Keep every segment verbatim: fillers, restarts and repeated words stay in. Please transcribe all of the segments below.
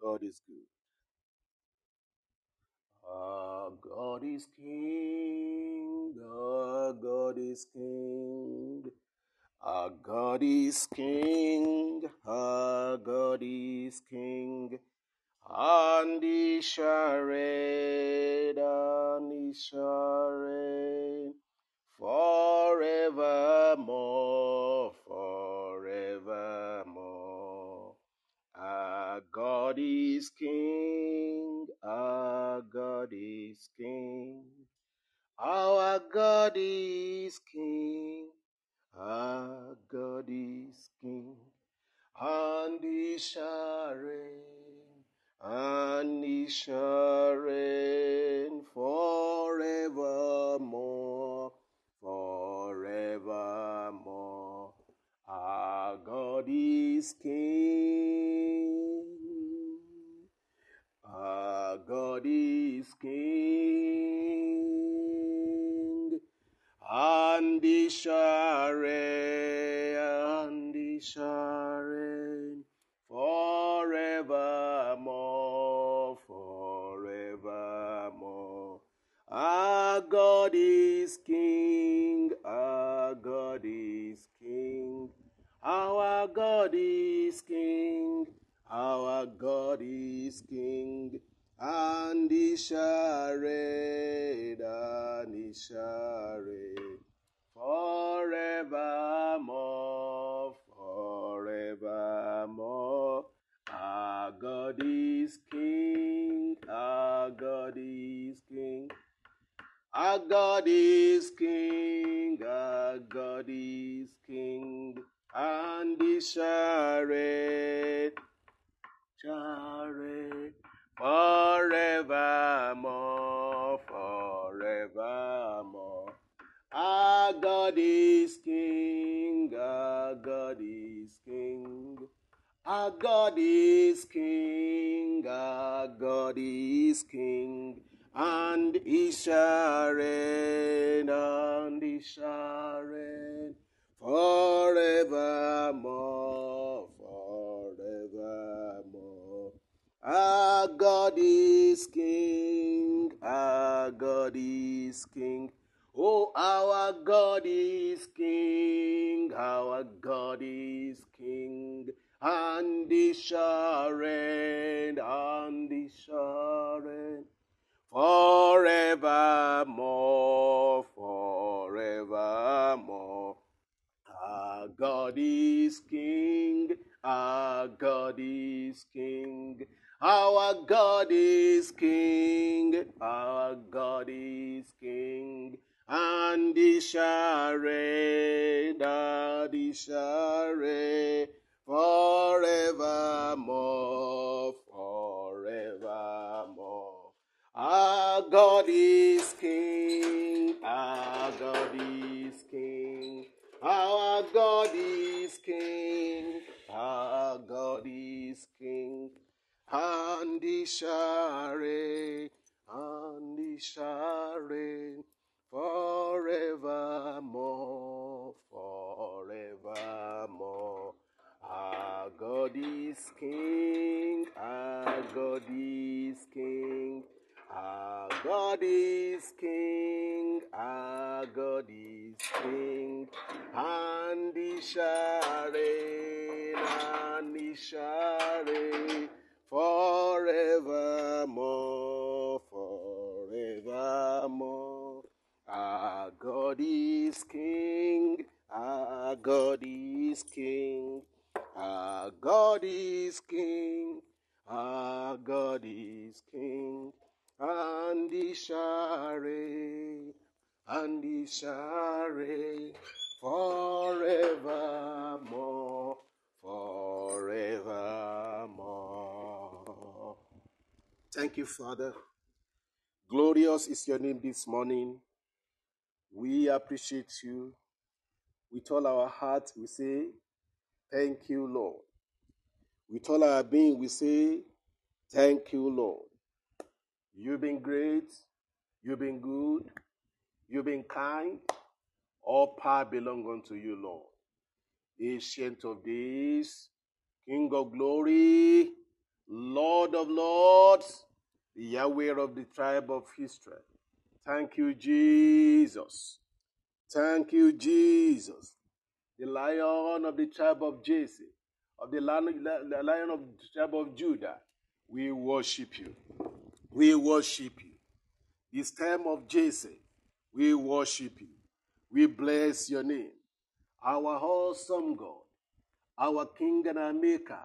God is good. Our God is King, our God is King, our God is King, our God is King, and He shall reign, and He shall reign forevermore, forevermore. Our God is King, our God is King, our God is King, our God is King, and He shall reign, and He shall reign forevermore, forevermore. Our God is King, our God is King, and He shall reign, and He shall reign forevermore, forevermore. Our God is King, our God is King, our God is King, our God is King, and He shall reign, and He shall reign forevermore, forevermore. Our God is King, our God is King, our God is King, our God is King, and He shall reign, shall reign forevermore, forevermore. Our God is King, our God is King, our God is King, our God is King, and He shall reign, and He shall reign forevermore, forevermore. Our God is King, our God is King, oh, our God is King, our God is King, and He shall reign, and He shall reign forevermore, forevermore. Our God is King, our God is King, our God is King, our God is King, and He shall reign, and He shall reign forevermore, forevermore. Our God is King, our God is King, our God is King, our God is King, and He shall reign, and He shall reign forevermore, forevermore. Our God is King, our God is King, our God is King, our God is King, and He shall reign, and He shall reign forevermore, forevermore. Our God is King, our God is King, our God is King, our God is King, and He shall reign, and He shall reign forevermore, forevermore. Thank you, Father. Glorious is your name this morning. We appreciate you. With all our heart, we say, thank you, Lord. With all our being, we say, thank you, Lord. You've been great. You've been good. You've been kind. All power belongs unto you, Lord. Ancient of days, King of glory, Lord of Lords, the Yahweh of the tribe of Israel. Thank you, Jesus. Thank you, Jesus. The Lion of the tribe of Jesse, of the Lion of the tribe of Judah. We worship you. We worship you. This time of Jesse, we worship you. We bless your name. Our awesome God, our King and our Maker,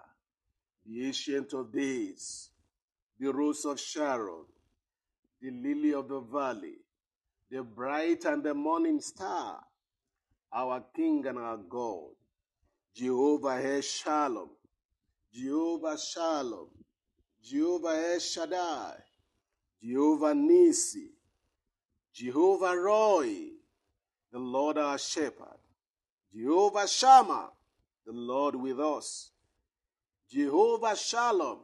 the Ancient of Days, the Rose of Sharon, the Lily of the Valley, the Bright and the Morning Star, our King and our God, Jehovah Shalom, Jehovah Shalom, Jehovah Shaddai, Jehovah Nissi, Jehovah Roy, the Lord our Shepherd, Jehovah Shammah, the Lord with us, Jehovah Shalom,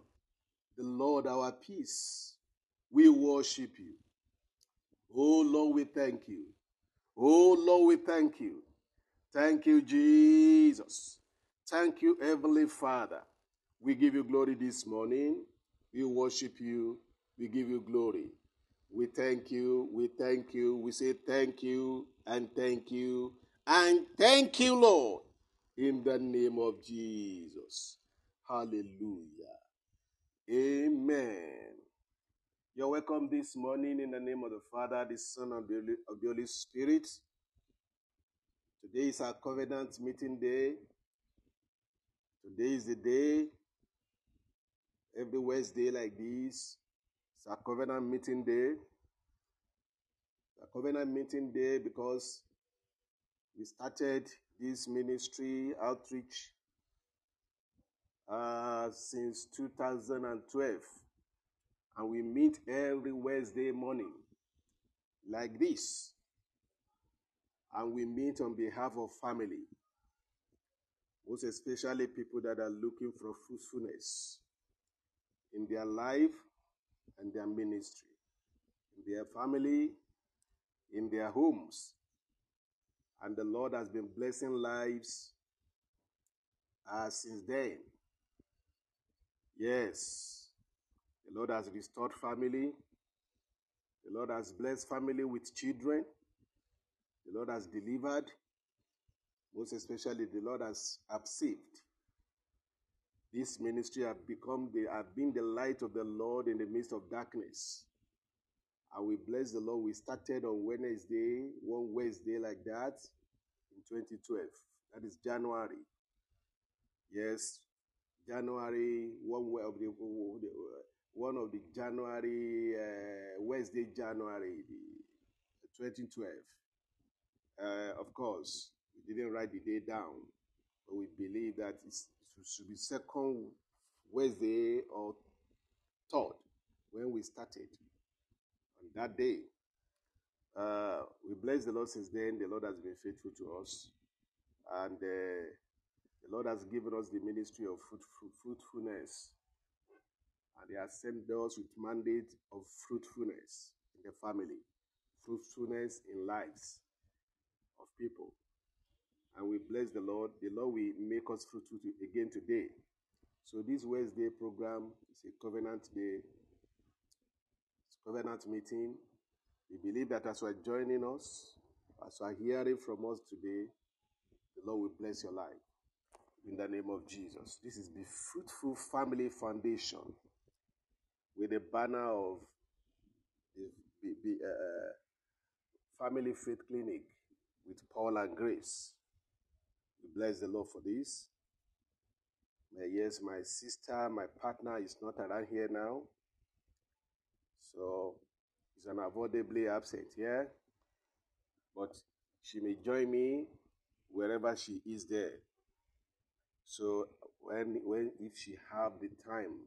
the Lord our peace. We worship you. Oh Lord, we thank you. Oh Lord, we thank you. Thank you, Jesus. Thank you, Heavenly Father. We give you glory this morning. We worship you. We give you glory. We thank you. We thank you. We say thank you and thank you and thank you, Lord, in the name of Jesus. Hallelujah. Amen. You're welcome this morning in the name of the Father, the Son, and the Holy Spirit. Today is our covenant meeting day. Today is the day. Every Wednesday like this, it's our covenant meeting day. It's our covenant meeting day because we started this ministry outreach Uh, since two thousand twelve, and we meet every Wednesday morning like this, and we meet on behalf of family, most especially people that are looking for fruitfulness in their life and their ministry, in their family, in their homes. And the Lord has been blessing lives uh, since then. Yes, the Lord has restored family. The Lord has blessed family with children. The Lord has delivered. Most especially, the Lord has saved. This ministry have become the have been the light of the Lord in the midst of darkness. And we bless the Lord. We started on Wednesday, one Wednesday like that in twenty twelve. That is January. Yes. January, one of the one of the January, uh, Wednesday, January, twenty twelve. Uh, of course, we didn't write the day down, but we believe that it should be second Wednesday or third when we started on that day. Uh, we bless the Lord since then. The Lord has been faithful to us, and Uh, the Lord has given us the ministry of fruitfulness, and He has sent us with mandate of fruitfulness in the family, fruitfulness in lives of people. And we bless the Lord. The Lord will make us fruitful again today. So this Wednesday program is a covenant day, it's a covenant meeting. We believe that as you are joining us, as you are hearing from us today, the Lord will bless your life. In the name of Jesus. This is the Fruitful Family Foundation with a banner of the, the, the uh, Family Faith Clinic with Paul and Grace. We bless the Lord for this. Uh, yes, my sister, my partner is not around here now, so she's unavoidably absent here. Yeah? But she may join me wherever she is there. So when when if she have the time,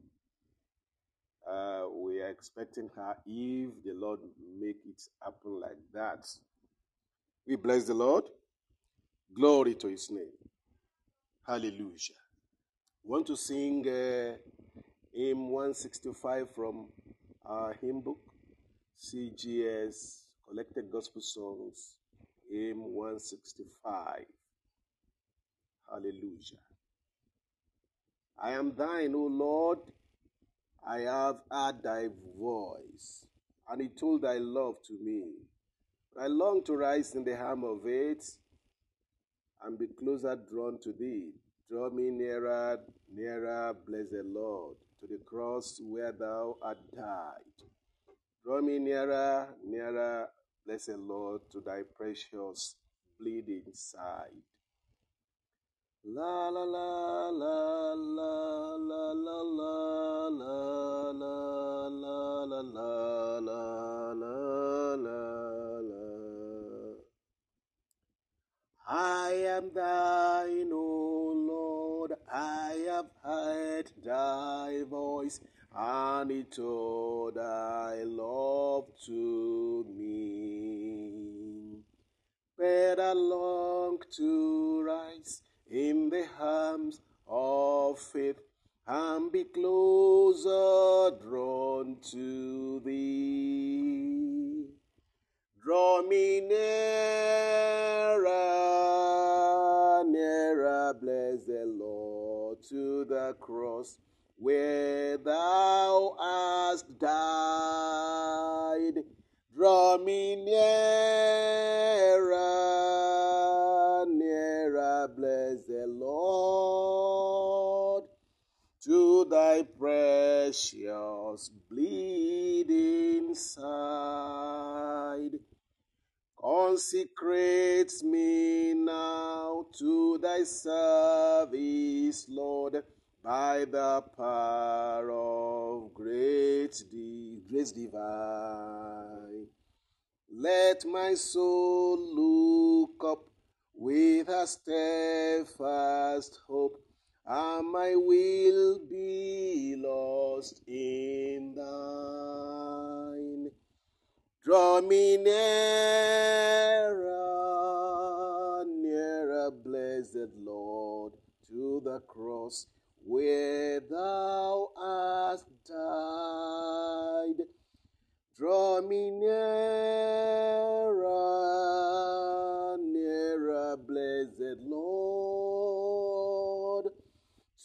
uh, we are expecting her if the Lord make it happen like that. We bless the Lord. Glory to His name. Hallelujah. Want to sing uh, hymn one sixty-five from our hymn book, C G S, Collected Gospel Songs, hymn one sixty-five. Hallelujah. I am thine, O Lord, I have heard thy voice, and he told thy love to me. I long to rise in the arm of it, and be closer drawn to thee. Draw me nearer, nearer, blessed Lord, to the cross where thou art died. Draw me nearer, nearer, blessed Lord, to thy precious bleeding side. La la la la la la la la la la la la la la la la la. I am thine, O Lord, I have heard thy voice, and it told thy love to me. But I long to rise in the arms of faith and be closer drawn to thee. Draw me nearer, nearer, blessed Lord, to the cross where thou hast died. Draw me nearer, nearer, blessed Lord, to thy precious bleeding side. Consecrate me now to thy service, Lord, by the power of great de- grace divine. Let my soul look up with a steadfast hope, and my will be lost in thine. Draw me nearer, nearer, blessed Lord, to the cross where thou hast died. Draw me nearer, nearer, blessed Lord,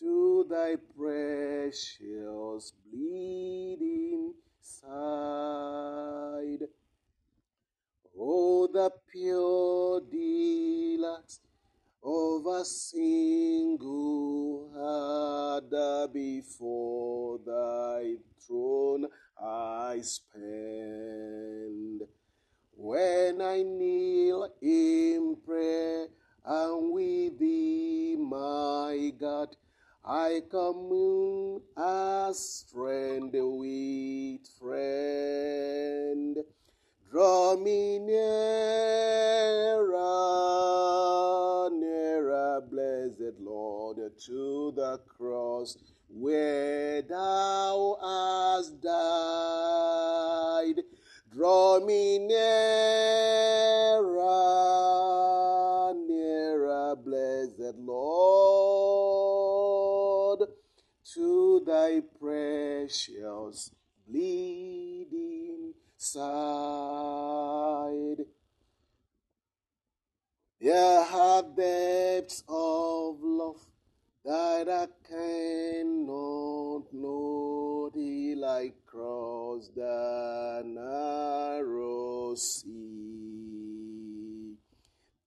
to thy precious bleeding side. Oh, the pure delights of a single heart before thy throne I spend. When I kneel in prayer and with thee, my God, I commune as friend with friend. Draw me nearer, nearer, blessed Lord, to the cross where thou hast died. Draw me nearer, nearer, blessed Lord, to thy precious bleeding side. There are depths of love that I cannot know till I cross the narrow sea.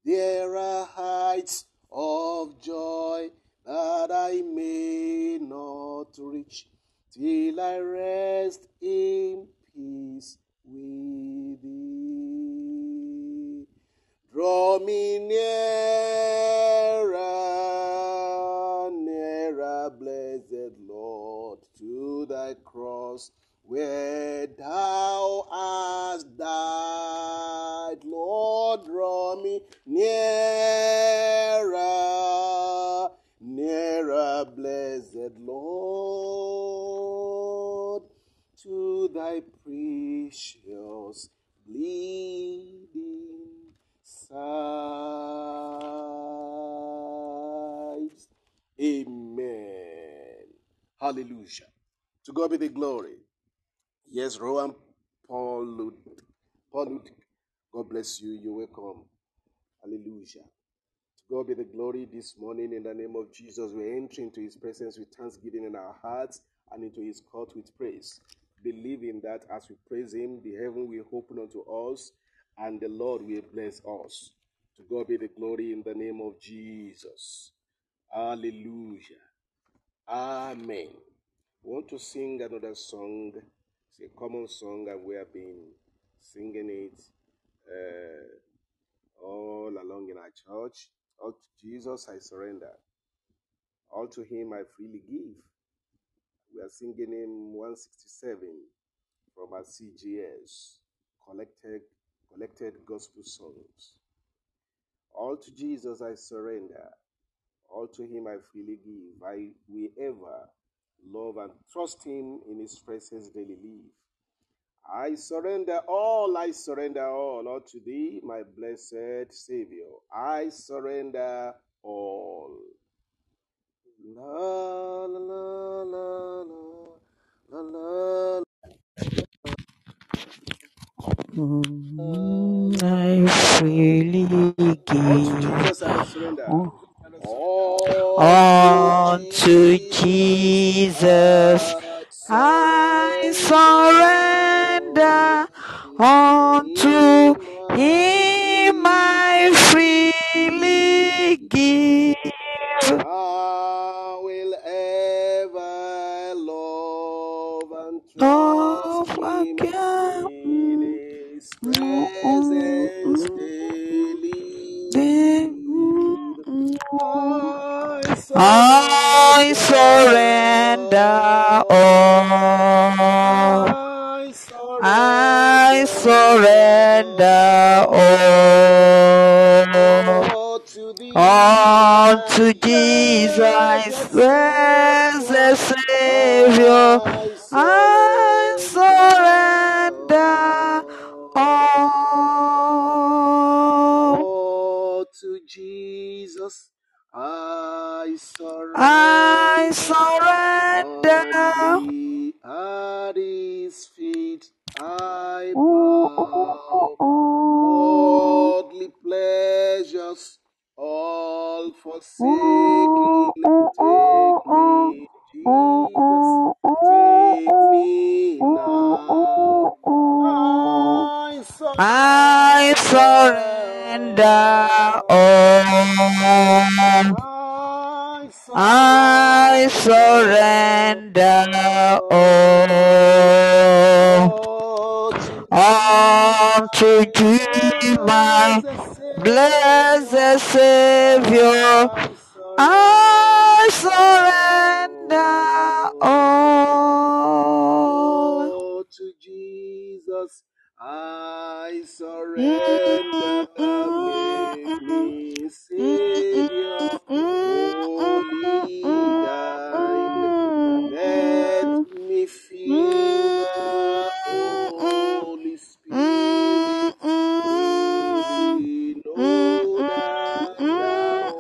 There are heights of joy that I may not reach till I rest in peace with thee. Draw me nearer, nearer, blessed Lord, to thy cross where thou hast died. Lord, draw me nearer, nearer, blessed Lord, to thy precious bleeding side. Amen. Hallelujah. To God be the glory. Yes, Rowan Paul Luke. Paul Luke. God bless you. You're welcome. Hallelujah. To God be the glory this morning in the name of Jesus. We're entering into his presence with thanksgiving in our hearts and into his court with praise, believing that as we praise him, the heaven will open unto us and the Lord will bless us. To God be the glory in the name of Jesus. Hallelujah. Amen. We want to sing another song. It's a common song and we have been singing it uh, all along in our church. All to Jesus I surrender. All to him I freely give. We are singing hymn one sixty-seven from our C G S, collected, collected gospel songs. All to Jesus I surrender. All to him I freely give. I will ever love and trust him in his presence daily live. I surrender all, I surrender all, all to thee, my blessed Savior. I surrender all. La, la, la, la, la, la, la. Mm, I freely give all, all, all to Jesus. I surrender all to him. I freely give. I will ever love and trust love him again. In his presence daily. daily. I surrender. I surrender all. I surrender all. All to Jesus, the Savior. I surrender all. All to Jesus. I surrender, I surrender. At his feet I bow. Worldly pleasures all forsaking, take me, Jesus, take me now. I surrender, I surrender all. I surrender all, all to thee, my blessed Savior. I surrender all to Jesus. I surrender, make me Savior, holy thine, let me feel the Holy Spirit, we know that thou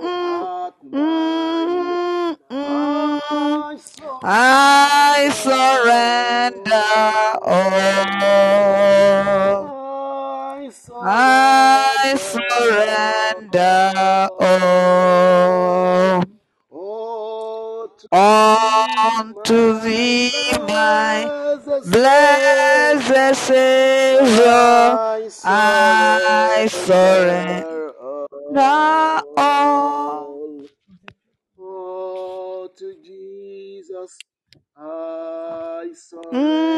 art mine. I surrender, I surrender all. I surrender all, all to thee, my blessed Savior. I surrender all, all to Jesus. I surrender all. I surrender all. I surrender.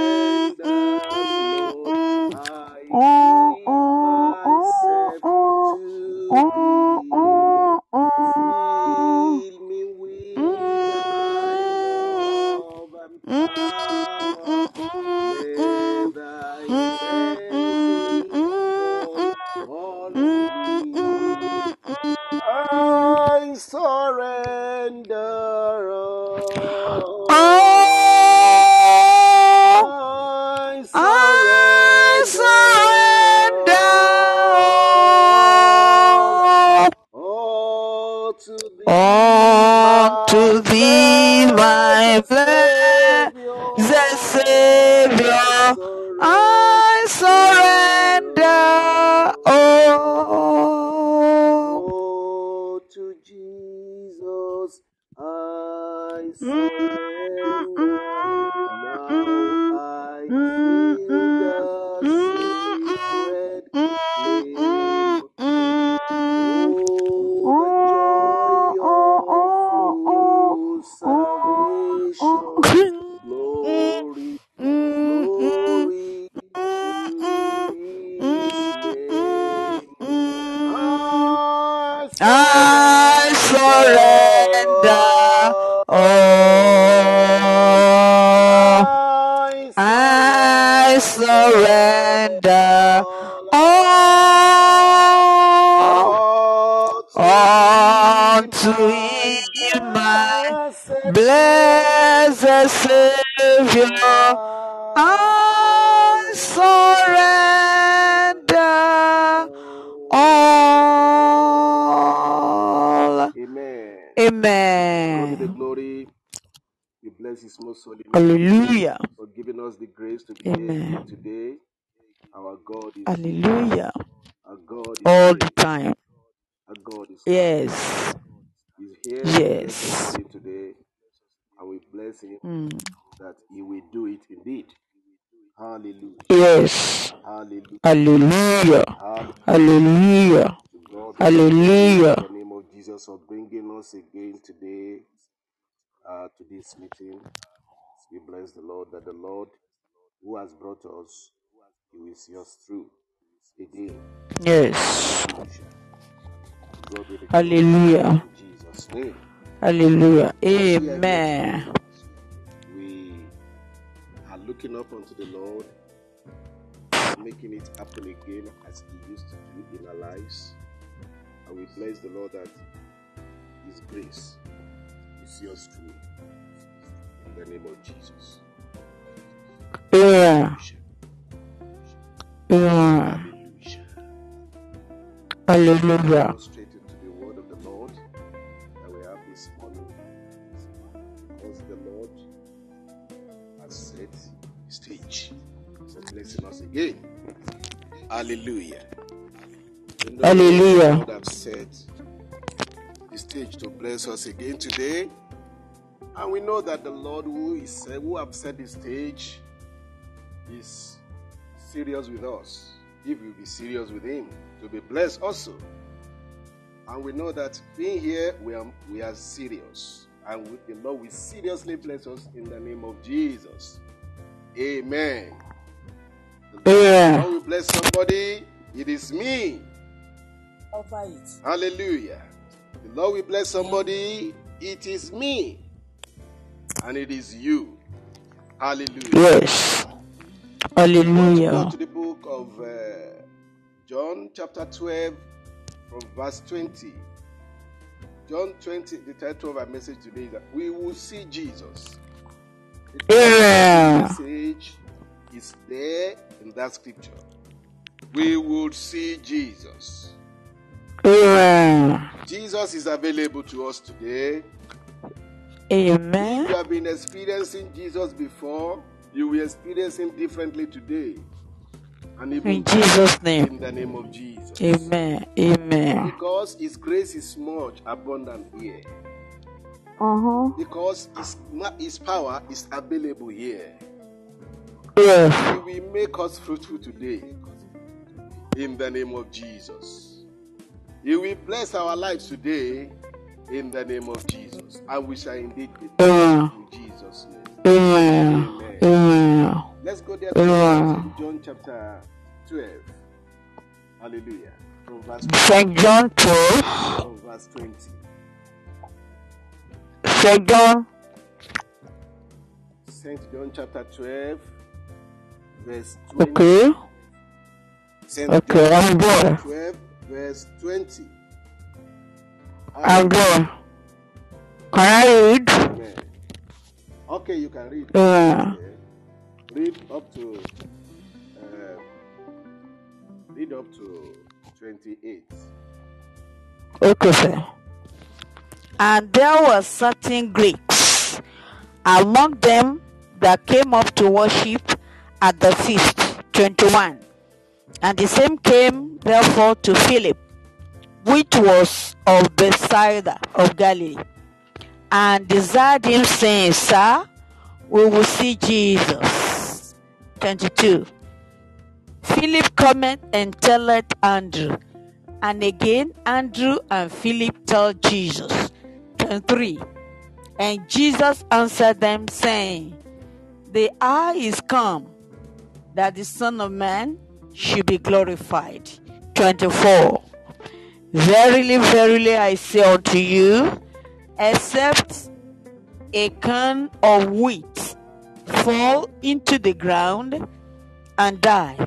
All to thee, my blessed Savior, I surrender all. To Jesus, I surrender. surrender all unto Him, my blessed Savior. I surrender all. Amen. Amen. Glory to glory. We bless His most holy name. Hallelujah. For giving us the grace to be here today. Our God is Hallelujah. Our God is all the time. Our God is yes. He's here. Yes. Today, and we bless Him mm. that He will do it indeed. Hallelujah. Yes. Hallelujah. Hallelujah. Hallelujah. Hallelujah. Hallelujah. In the name of Jesus, for bringing us again today. Uh, to this meeting, we bless the Lord that the Lord who has brought us, He will see us through again. Yes. Hallelujah. In Jesus' name. Hallelujah. Amen. We are looking up unto the Lord, making it happen again as He used to do in our lives, and we bless the Lord that His grace. See us through in the name of Jesus. Yeah. Yeah. Hallelujah. Straight into the word of the Lord that we have this morning. Because the Lord has set stage for blessing us again. Hallelujah. Hallelujah. God has set the stage to bless us again today. And we know that the Lord who is who have set the stage is serious with us. If we be serious with Him, to be blessed also. And we know that being here, we are we are serious, and with the Lord will seriously bless us in the name of Jesus. Amen. Yeah. The Lord will bless somebody. It is me. Over it. Hallelujah. The Lord will bless somebody. It is me. And it is you. Hallelujah. Yes. Hallelujah. Go to the book of uh, John chapter twelve from verse twenty. John twenty, the title of our message today is that we will see Jesus. The yeah. message is there in that scripture. We will see Jesus. Amen. Jesus is available to us today. Amen. If you have been experiencing Jesus before, you will experience Him differently today. And even in Jesus' name. In the name of Jesus. Amen. Amen. Because His grace is much abundant here. Uh-huh. Because His, His power is available here. Yes. He will make us fruitful today. In the name of Jesus. He will bless our lives today in the name of Jesus. And we shall indeed be blessed in Jesus' name. Amen. Amen. Let's go there to John chapter twelve. Hallelujah. From verse twenty. John twelve. From verse twenty. Saint John. Saint John chapter twelve. Verse twenty. Okay. Saint okay, John I'm there. twelve. Verse twenty. I'm going. Can I read? Amen. Okay, you can read. Yeah. Okay. Read up to uh, read up to twenty-eight. Okay, sir. And there were certain Greeks among them that came up to worship at the feast. Twenty-one. And the same came therefore to Philip, which was of Bethsaida of Galilee, and desired him, saying, Sir, we will see Jesus. twenty-two. Philip cometh and telleth Andrew, and again Andrew and Philip tell Jesus. twenty-three. And Jesus answered them, saying, The hour is come that the Son of Man should be glorified. twenty-four. Verily, verily, I say unto you, except a kernel of wheat fall into the ground and die,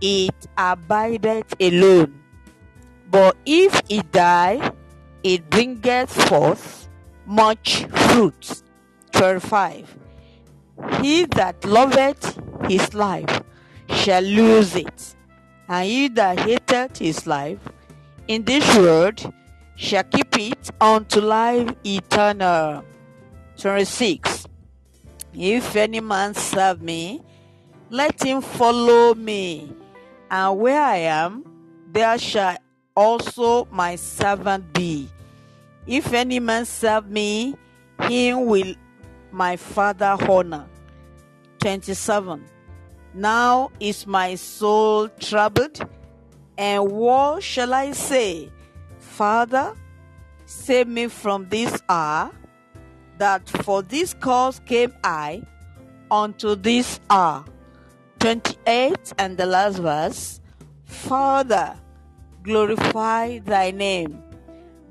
it abideth alone. But if it die, it bringeth forth much fruit. twelve five He that loveth his life shall lose it, and he that hateth his life in this world shall keep it unto life eternal. twenty-six If any man serve me, let him follow me, and where I am, there shall also my servant be. If any man serve me, him will my Father honor. twenty-seven Now is my soul troubled, and what shall I say? Father, save me from this hour, that for this cause came I unto this hour. twenty-eight and the last verse, Father, glorify thy name.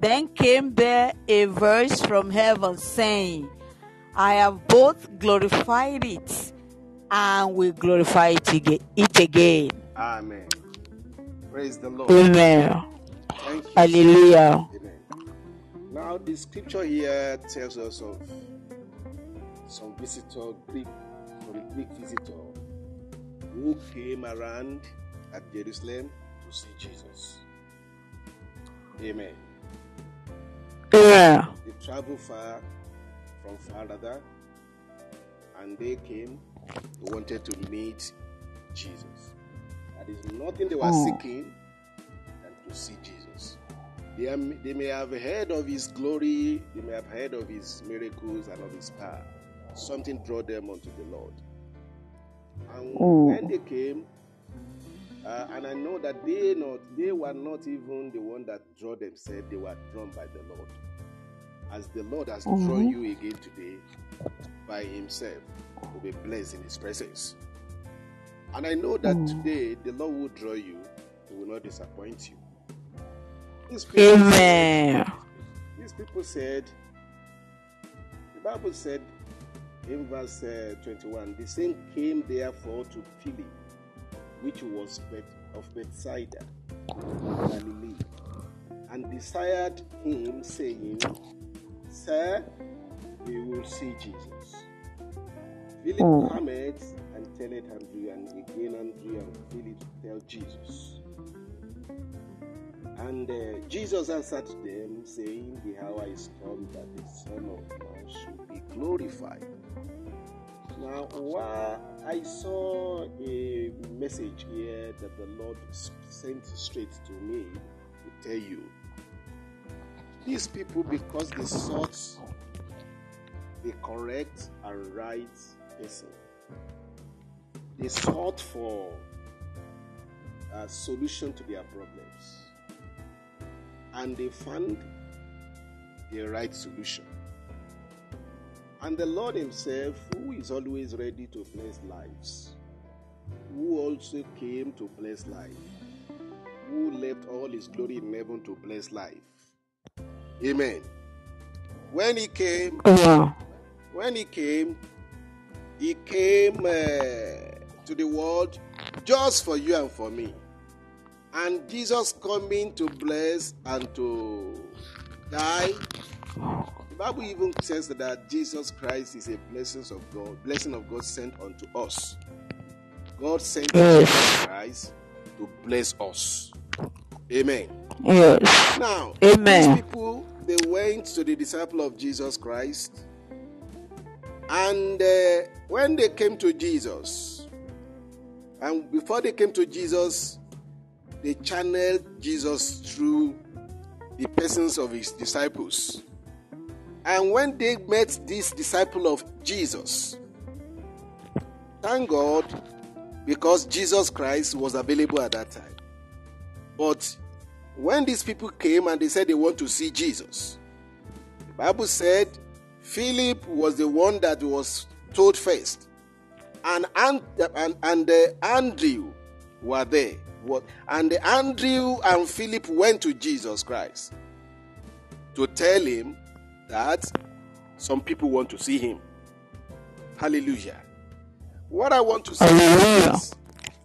Then came there a voice from heaven, saying, I have both glorified it, and will glorify it again. It again. Amen. Praise the Lord. Amen. Thank you. Hallelujah. Amen. Now the scripture here tells us of some visitor, Greek, from a Greek visitor, who came around at Jerusalem to see Jesus. Amen. Yeah. They traveled far from Farada, and they came. They wanted to meet Jesus. That is nothing they were oh. seeking than to see Jesus. They, are, they may have heard of his glory, they may have heard of his miracles and of his power. Something drew them unto the Lord. And oh. when they came, uh, and I know that they not they were not even the one that drew themselves, they were drawn by the Lord. As the Lord has mm-hmm. drawn you again today by himself, will be blessed in his presence. And I know that mm. today the Lord will draw you, he will not disappoint you. These people, Amen. Said, these people said, the Bible said in verse uh, twenty-one, the same came therefore to Philip, which was of Bethsaida, Galilee, and desired him, saying, Sir, we will see Jesus. Philip mm. cometh and telleth Andrew, and again Andrew and Philip tell Jesus. And uh, Jesus answered them, saying, the hour is come that the Son of Man should be glorified. Now, while I saw a message here that the Lord sent straight to me to tell you. These people, because they sought the correct and right person, they sought for a solution to their problems, and they found the right solution. And the Lord himself, who is always ready to bless lives, who also came to bless life, who left all his glory in heaven to bless life. Amen. When he came, yeah. when he came, he came uh, to the world just for you and for me. And Jesus coming to bless and to die. The Bible even says that Jesus Christ is a blessing of God, blessing of God sent unto us. God sent yes. Jesus Christ to bless us. Amen. Yes. Now, Amen. These people, they went to the disciple of Jesus Christ, and uh, when they came to Jesus, and before they came to Jesus, they channeled Jesus through the persons of his disciples. And when they met this disciple of Jesus, thank God, because Jesus Christ was available at that time. But when these people came and they said they want to see Jesus, the Bible said Philip was the one that was told first, and and and, and uh, Andrew were there. What? And uh, Andrew and Philip went to Jesus Christ to tell him that some people want to see him. Hallelujah. What I want to say is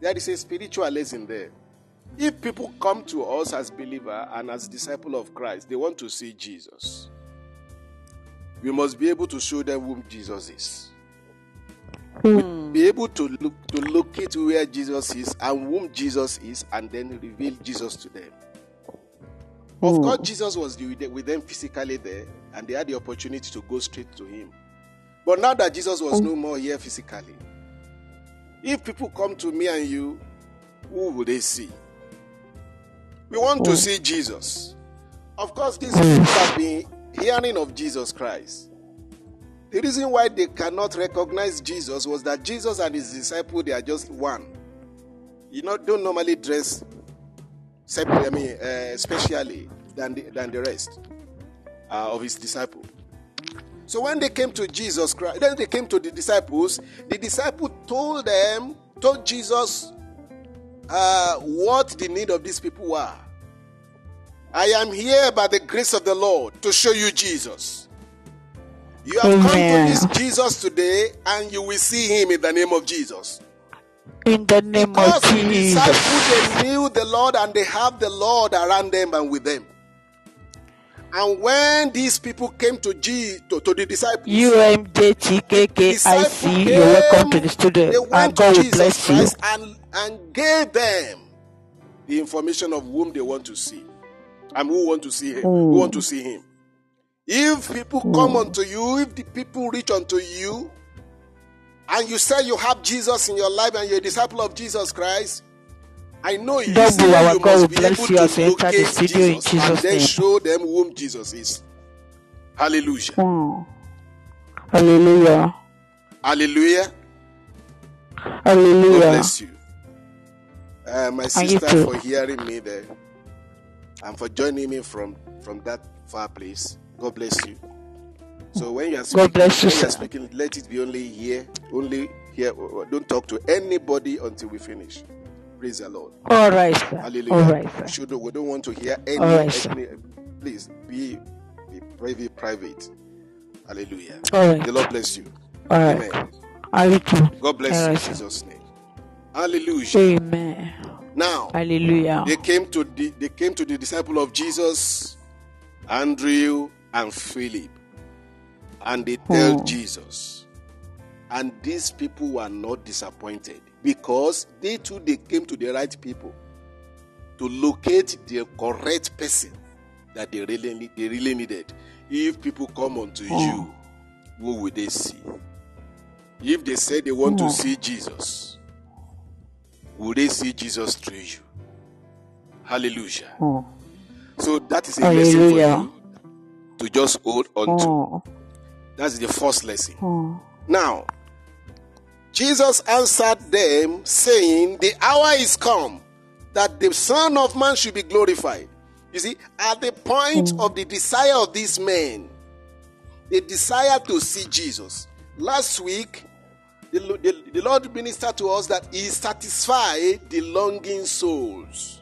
there is a spiritual lesson there. If people come to us as believer and as disciple of Christ, they want to see Jesus. We must be able to show them whom Jesus is. We must be able to look to locate where Jesus is and whom Jesus is, and then reveal Jesus to them. Of course, Jesus was with them physically there, and they had the opportunity to go straight to him. But now that Jesus was no more here physically, if people come to me and you, who will they see? We want to see Jesus. Of course, these people have been hearing of Jesus Christ. The reason why they cannot recognize Jesus was that Jesus and his disciples, they are just one. You know, don't normally dress separately, I mean, uh, specially than the, than the rest uh, of his disciples. So when they came to Jesus Christ, then they came to the disciples, the disciples told them, told Jesus uh, what the need of these people were. I am here by the grace of the Lord to show you Jesus. You have Amen. Come to this Jesus today, and you will see him in the name of Jesus. In the name because of Jesus. Because the disciples, they knew the Lord, and they have the Lord around them and with them. And when these people came to G to, to the disciples, U M J T K K I C, you're welcome to the studio. And God will bless you. And, and gave them the information of whom they want to see. And who want to see him. Who want to see him. If people come unto you, if the people reach unto you, and you say you have Jesus in your life and you're a disciple of Jesus Christ, I know you, you God must be able to locate Jesus, Jesus and then show them whom Jesus is. Hallelujah. Mm. Hallelujah. Hallelujah. Hallelujah. God bless you. Uh, my sister, for hearing me there and for joining me from, from that far place. God bless you. So when you are speaking, you, when you are speaking, let it be only here, only here. Don't talk to anybody until we finish. Praise the Lord. All right, sir. Hallelujah. All right, sir. Should, we don't want to hear any. Right, any please be, be private, private. Hallelujah. All right. The Lord bless you. All right. Amen. Hallelujah. God bless All you right, in Jesus' name. Hallelujah. Amen. Now, hallelujah. They came to the, they came to the disciple of Jesus, Andrew and Philip, and they tell oh. Jesus. And these people were not disappointed, because they too, they came to the right people to locate the correct person that they really, they really needed. If people come unto oh. you, who will they see? If they say they want oh. to see Jesus, will they see Jesus through you? Hallelujah. Oh. So that is a Hallelujah. Lesson for you. To just hold on to. Oh. That's the first lesson. Oh. Now, Jesus answered them, saying, the hour is come that the Son of Man should be glorified. You see, at the point oh. of the desire of these men, they desire to see Jesus. Last week, the, the, the Lord ministered to us that he satisfied the longing souls.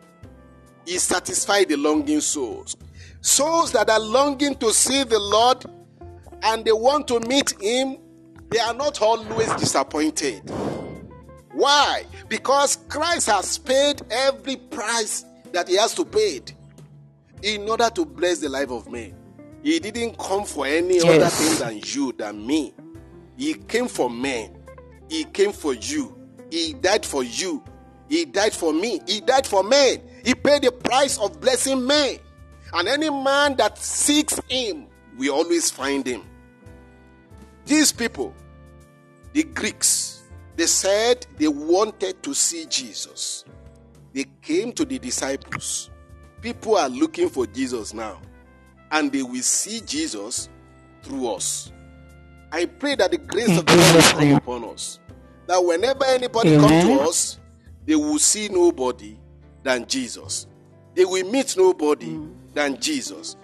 He satisfied the longing souls. Souls that are longing to see the Lord and they want to meet him, they are not always disappointed. Why? Because Christ has paid every price that he has to pay in order to bless the life of man. He didn't come for any yes. other thing than you, than me. He came for men. He came for you. He died for you. He died for me. He died for men. He paid the price of blessing men. And any man that seeks him, we always find him. These people, the Greeks, they said they wanted to see Jesus. They came to the disciples. People are looking for Jesus now. And they will see Jesus through us. I pray that the grace of the Lord come upon us. That whenever anybody Amen. Comes to us, they will see nobody than Jesus. They will meet nobody mm. than Jesus.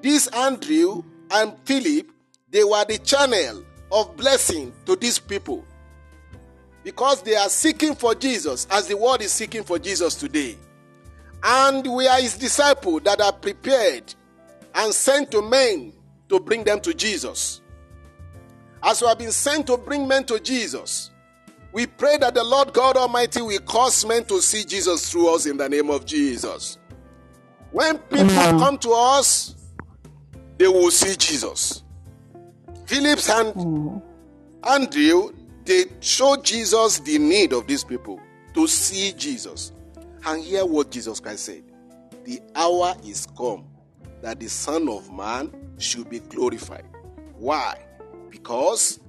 This Andrew and Philip, they were the channel of blessing to these people, because they are seeking for Jesus as the world is seeking for Jesus today. And we are his disciples that are prepared and sent to men to bring them to Jesus. As we have been sent to bring men to Jesus, We pray that the Lord God Almighty will cause men to see Jesus through us in the name of Jesus. When people come to us, they will see Jesus. Philip's and Andrew, they show Jesus the need of these people to see Jesus. And hear what Jesus Christ said. The hour is come that the Son of Man should be glorified. Why? Because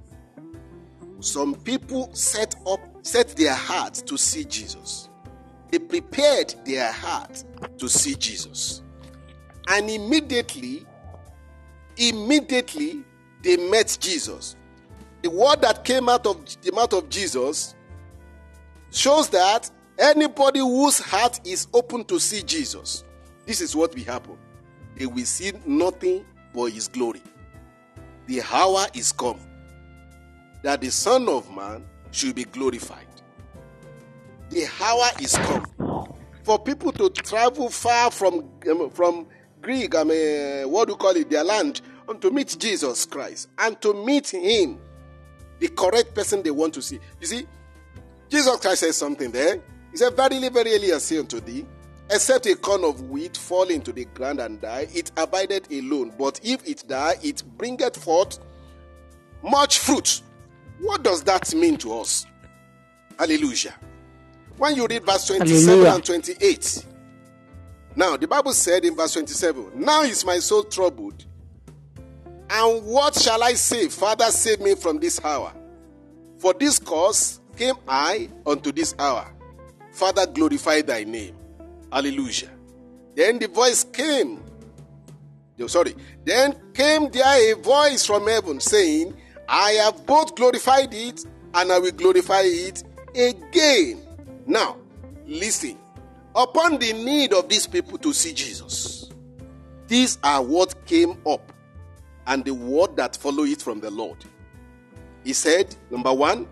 some people set up, set their hearts to see Jesus. They prepared their heart to see Jesus. And immediately, immediately, they met Jesus. The word that came out of the mouth of Jesus shows that anybody whose heart is open to see Jesus, this is what will happen. They will see nothing but His glory. The hour is come that the Son of Man should be glorified. The hour is come for people to travel far from, um, from Greek, I mean, what do you call it, their land, and to meet Jesus Christ and to meet Him, the correct person they want to see. You see, Jesus Christ says something there. He said, "Verily, verily, I say unto thee, except a corn of wheat fall into the ground and die, it abideth alone. But if it die, it bringeth forth much fruit." What does that mean to us? Hallelujah. When you read verse twenty-seven Hallelujah. And twenty-eight, now the Bible said in verse twenty-seven, "Now is my soul troubled, and what shall I say? Father, save me from this hour. For this cause came I unto this hour. Father, glorify thy name." Hallelujah. Then the voice came. Oh, sorry. Then came there a voice from heaven saying, "I have both glorified it, and I will glorify it again." Now, listen. Upon the need of these people to see Jesus, these are what came up, and the word that followed it from the Lord. He said, number one,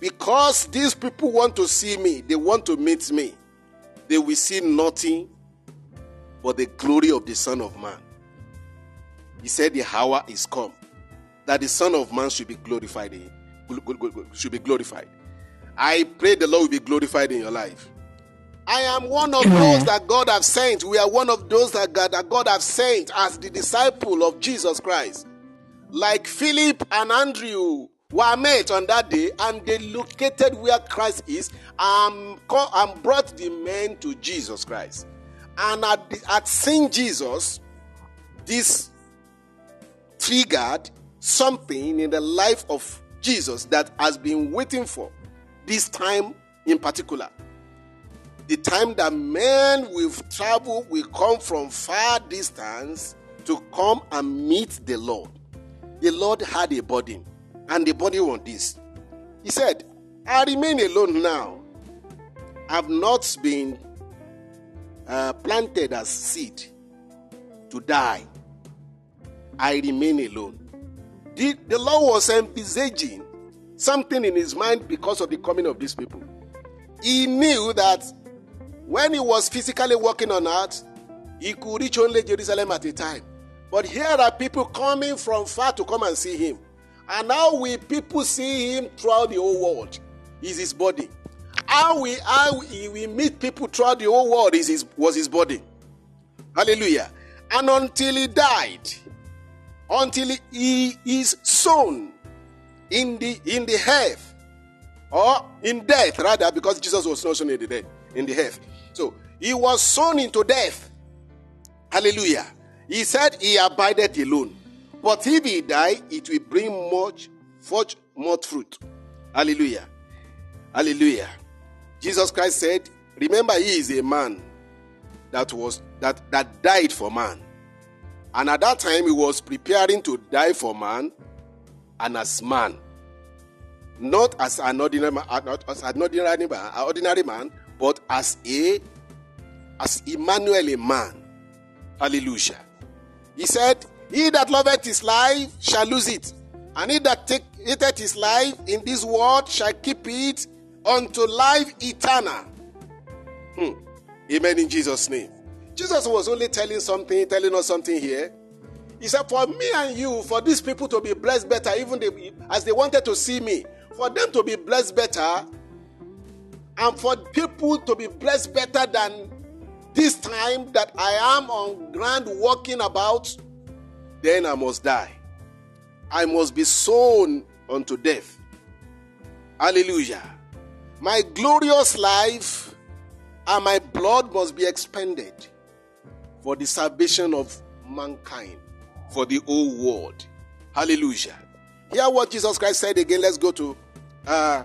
because these people want to see me, they want to meet me, they will see nothing but the glory of the Son of Man. He said, the hour is come that the Son of Man should be glorified in, should be glorified. I pray the Lord will be glorified in your life. I am one of those that God have sent. We are one of those that God, that God have sent as the disciple of Jesus Christ. Like Philip and Andrew were met on that day, and they located where Christ is and, and brought the men to Jesus Christ. And at, the, at seeing Jesus, this triggered something in the life of Jesus that has been waiting for this time in particular. The time that men will travel, will come from far distance to come and meet the Lord. The Lord had a burden, and the burden was this. He said, "I remain alone now. I have not been uh, planted as seed to die. I remain alone." The, the Lord was envisaging something in His mind because of the coming of these people. He knew that when He was physically walking on earth, He could reach only Jerusalem at a time. But here are people coming from far to come and see Him. And how will people see Him throughout the whole world? Is His body. How we how He will meet people throughout the whole world is his, was His body. Hallelujah. And until He died, until He is sown in the in the earth, or in death rather, because Jesus was not sown in the death, in the earth. So He was sown into death. Hallelujah. He said He abided alone. But if He die, it will bring much, much more fruit. Hallelujah. Hallelujah. Jesus Christ said, remember, He is a man that was that, that died for man. And at that time, He was preparing to die for man and as man. Not as an ordinary man, not as an ordinary man, an ordinary man, but as a as Emmanuel, a man. Hallelujah. He said, "He that loveth his life shall lose it, and he that take, hateth his life in this world shall keep it unto life eternal." Hmm. Amen, in Jesus' name. Jesus was only telling something, telling us something here. He said, for me and you, for these people to be blessed better, even they, as they wanted to see me, for them to be blessed better, and for people to be blessed better than this time that I am on ground walking about, then I must die. I must be sown unto death. Hallelujah. My glorious life and my blood must be expended for the salvation of mankind, for the whole world. Hallelujah. Hear what Jesus Christ said again. Let's go to uh,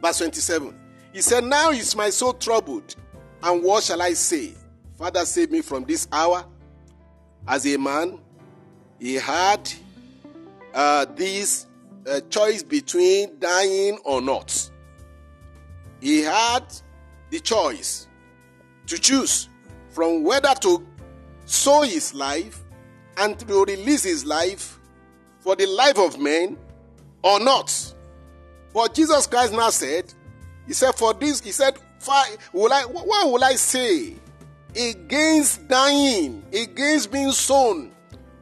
verse twenty-seven. He said, "Now is my soul troubled, and what shall I say? Father, save me from this hour." As a man, he had uh, this uh, choice between dying or not. He had the choice to choose from whether to sow his life and to release his life for the life of men or not. But Jesus Christ now said, He said, for this, he said, will I, what will I say against dying, against being sown,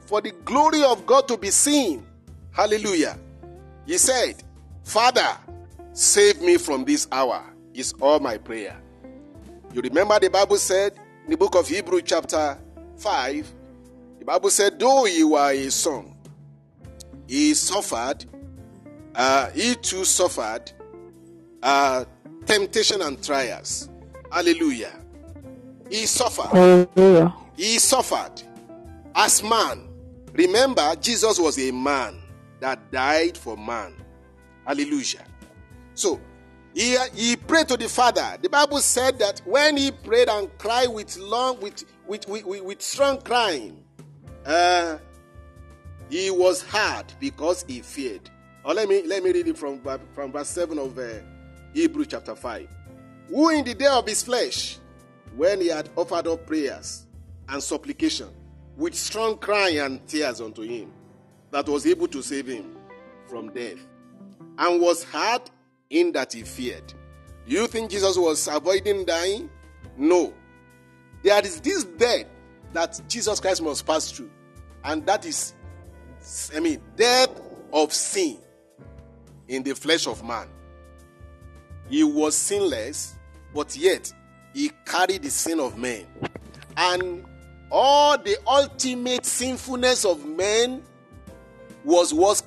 for the glory of God to be seen? Hallelujah. He said, "Father, save me from this hour," is all my prayer. You remember the Bible said in the book of Hebrews chapter five, the Bible said, though he were a son, he suffered, uh, he too suffered uh, temptation and trials. Hallelujah. He suffered. Hallelujah. He suffered as man. Remember, Jesus was a man that died for man. Hallelujah. So, he, he prayed to the Father. The Bible said that when he prayed and cried with long, with with with, with strong crying, uh, he was hard because he feared. Or let me let me read it from from verse seven of uh, Hebrews chapter five. Who in the day of his flesh, when he had offered up prayers and supplication with strong crying and tears unto him, that was able to save him from death, and was hard in that he feared. Do you think Jesus was avoiding dying? No. There is this death that Jesus Christ must pass through, and that is, I mean, death of sin in the flesh of man. He was sinless, but yet he carried the sin of men, and all the ultimate sinfulness of men was was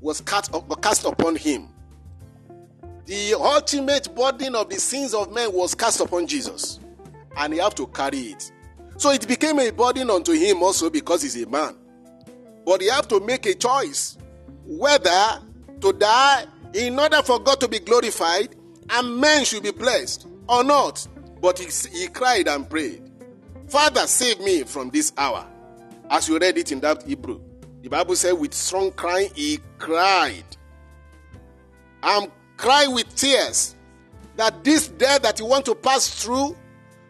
was cast, cast upon him. The ultimate burden of the sins of men was cast upon Jesus, and he had to carry it. So it became a burden unto him also because he's a man. But he had to make a choice whether to die in order for God to be glorified and men should be blessed or not. But he, he cried and prayed, "Father, save me from this hour." As you read it in that Hebrew, the Bible said with strong crying, he cried. I'm Cry with tears that this death that you want to pass through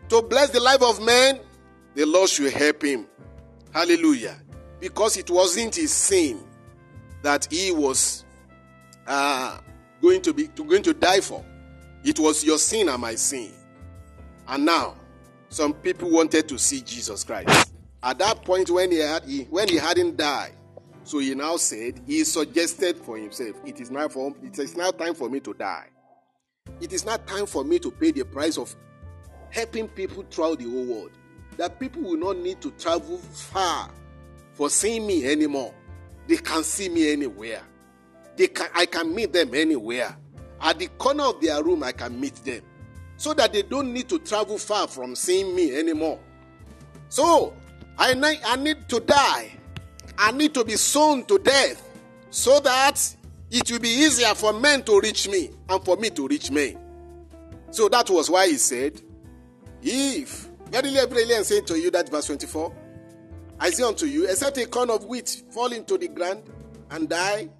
to bless the life of man, the Lord should help him. Hallelujah. Because it wasn't his sin that he was uh, going to be to, going to die for. It was your sin and my sin. And now, some people wanted to see Jesus Christ. At that point when he, had, he, when he hadn't died, so he now said, he suggested for himself, it is now for, it is now time for me to die. It is not time for me to pay the price of helping people throughout the whole world. That people will not need to travel far for seeing me anymore. They can see me anywhere. They can, I can meet them anywhere. At the corner of their room, I can meet them. So that they don't need to travel far from seeing me anymore. So, I need, I need to die. I need to be sown to death so that it will be easier for men to reach me and for me to reach men. So that was why he said, if, verily, verily, I say to you, that verse twenty-four, I say unto you, except a corn of wheat fall into the ground and die,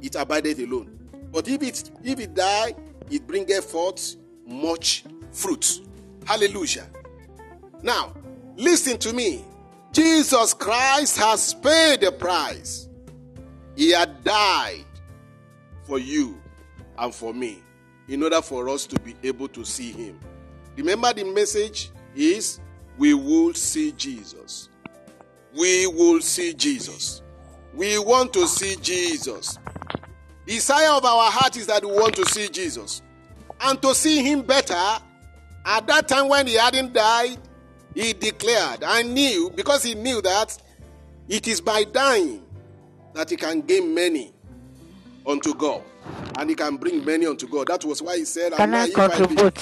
it abideth alone. But if it, if it die, it bringeth forth much fruit. Hallelujah. Now, listen to me. Jesus Christ has paid the price. He had died for you and for me in order for us to be able to see him. Remember, the message is, we will see Jesus. We will see Jesus. We want to see Jesus. The desire of our heart is that we want to see Jesus. And to see him better, at that time when he hadn't died, he declared, I knew, because he knew that it is by dying that he can gain many unto God. And he can bring many unto God. That was why he said, can I, I, if, I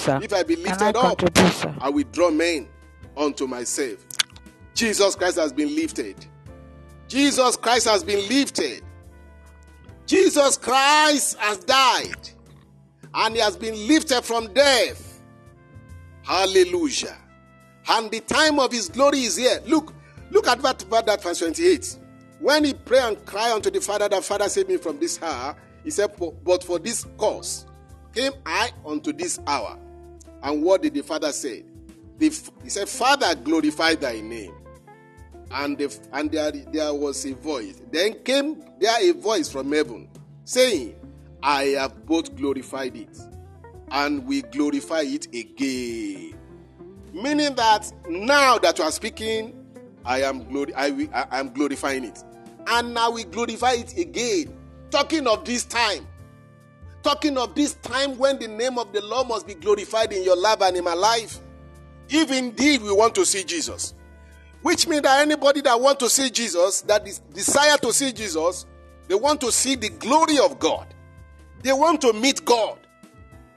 be, if I be lifted I up, I will draw men unto myself. Jesus Christ has been lifted. Jesus Christ has been lifted. Jesus Christ has died. And he has been lifted from death. Hallelujah. And the time of his glory is here. Look, look at that, that verse twenty-eight. When he prayed and cried unto the Father, that Father save me from this hour, he said, but for this cause came I unto this hour. And what did the Father say? The, he said, Father, glorify thy name. And, the, and there, there was a voice. Then came there a voice from heaven, saying, I have both glorified it, and we glorify it again. Meaning that now that you are speaking, I am glor- I, will, I, I am glorifying it. And now we glorify it again. Talking of this time. Talking of this time when the name of the Lord must be glorified in your life and in my life. If indeed we want to see Jesus. Which means that anybody that wants to see Jesus, that is desire to see Jesus, they want to see the glory of God. They want to meet God.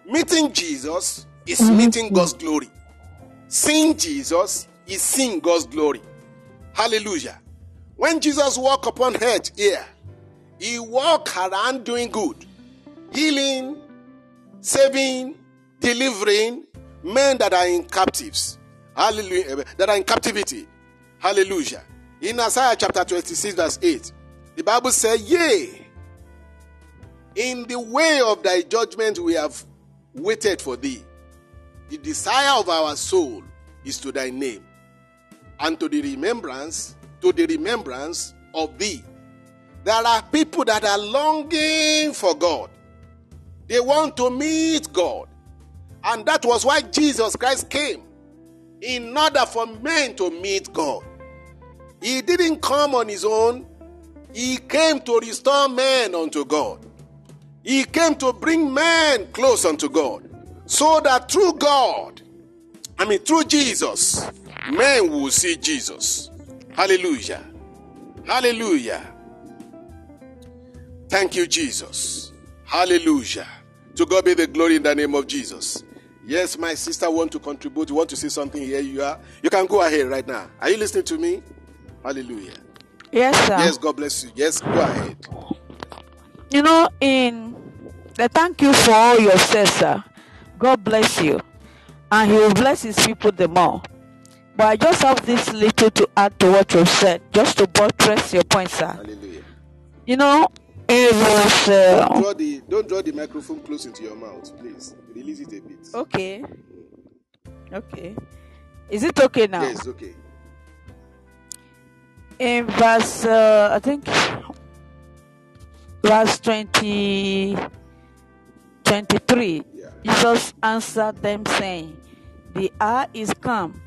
Meeting Jesus is meeting God's glory. Seeing Jesus is seeing God's glory. Hallelujah. When Jesus walked upon earth here, he walked around doing good, healing, saving, delivering men that are in captives. Hallelujah. That are in captivity. Hallelujah. In Isaiah chapter twenty-six, verse eight, the Bible says, yea, in the way of thy judgment we have waited for thee. The desire of our soul is to thy name, and to the remembrance, to the remembrance of thee. There are people that are longing for God. They want to meet God. And that was why Jesus Christ came, in order for men to meet God. He didn't come on his own. He came to restore men unto God. He came to bring men close unto God. So that through God, I mean through Jesus, men will see Jesus. Hallelujah. Hallelujah. Thank you, Jesus. Hallelujah. To God be the glory in the name of Jesus. Yes, my sister want to contribute. You want to say something here? You are. You can go ahead right now. Are you listening to me? Hallelujah. Yes, sir. Yes, God bless you. Yes, go ahead. You know, in the thank you for all your says, sir. God bless you. And he will bless his people the more. But I just have this little to add to what you said, just to buttress your point, sir. Hallelujah. You know, it was... Uh, don't, draw the, don't draw the microphone close into your mouth, please. Release it a bit. Okay. Okay. Is it okay now? Yes, okay. In verse, uh, I think, verse twenty, twenty-three, yeah. Jesus answered them saying, the hour is come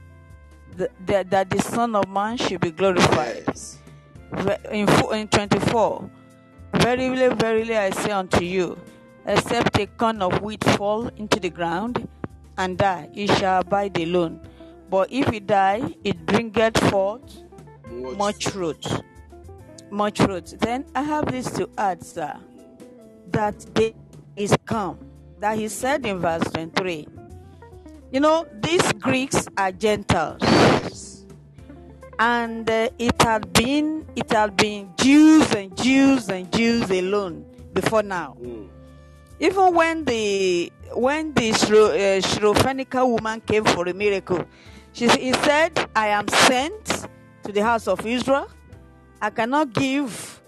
that the, the Son of Man should be glorified. Yes. In, in twenty-four, verily, verily, I say unto you, except a corn of wheat fall into the ground and die, it shall abide alone. But if it die, it bringeth forth what? much root. Much root. Then I have this to add, sir, that day is come, that he said in verse twenty-three. You know, these Greeks are Gentiles, and uh, it had been it had been Jews and Jews and Jews alone before now. Mm. Even when the when the uh, Syrophoenician woman came for a miracle, she he said, "I am sent to the house of Israel. I cannot give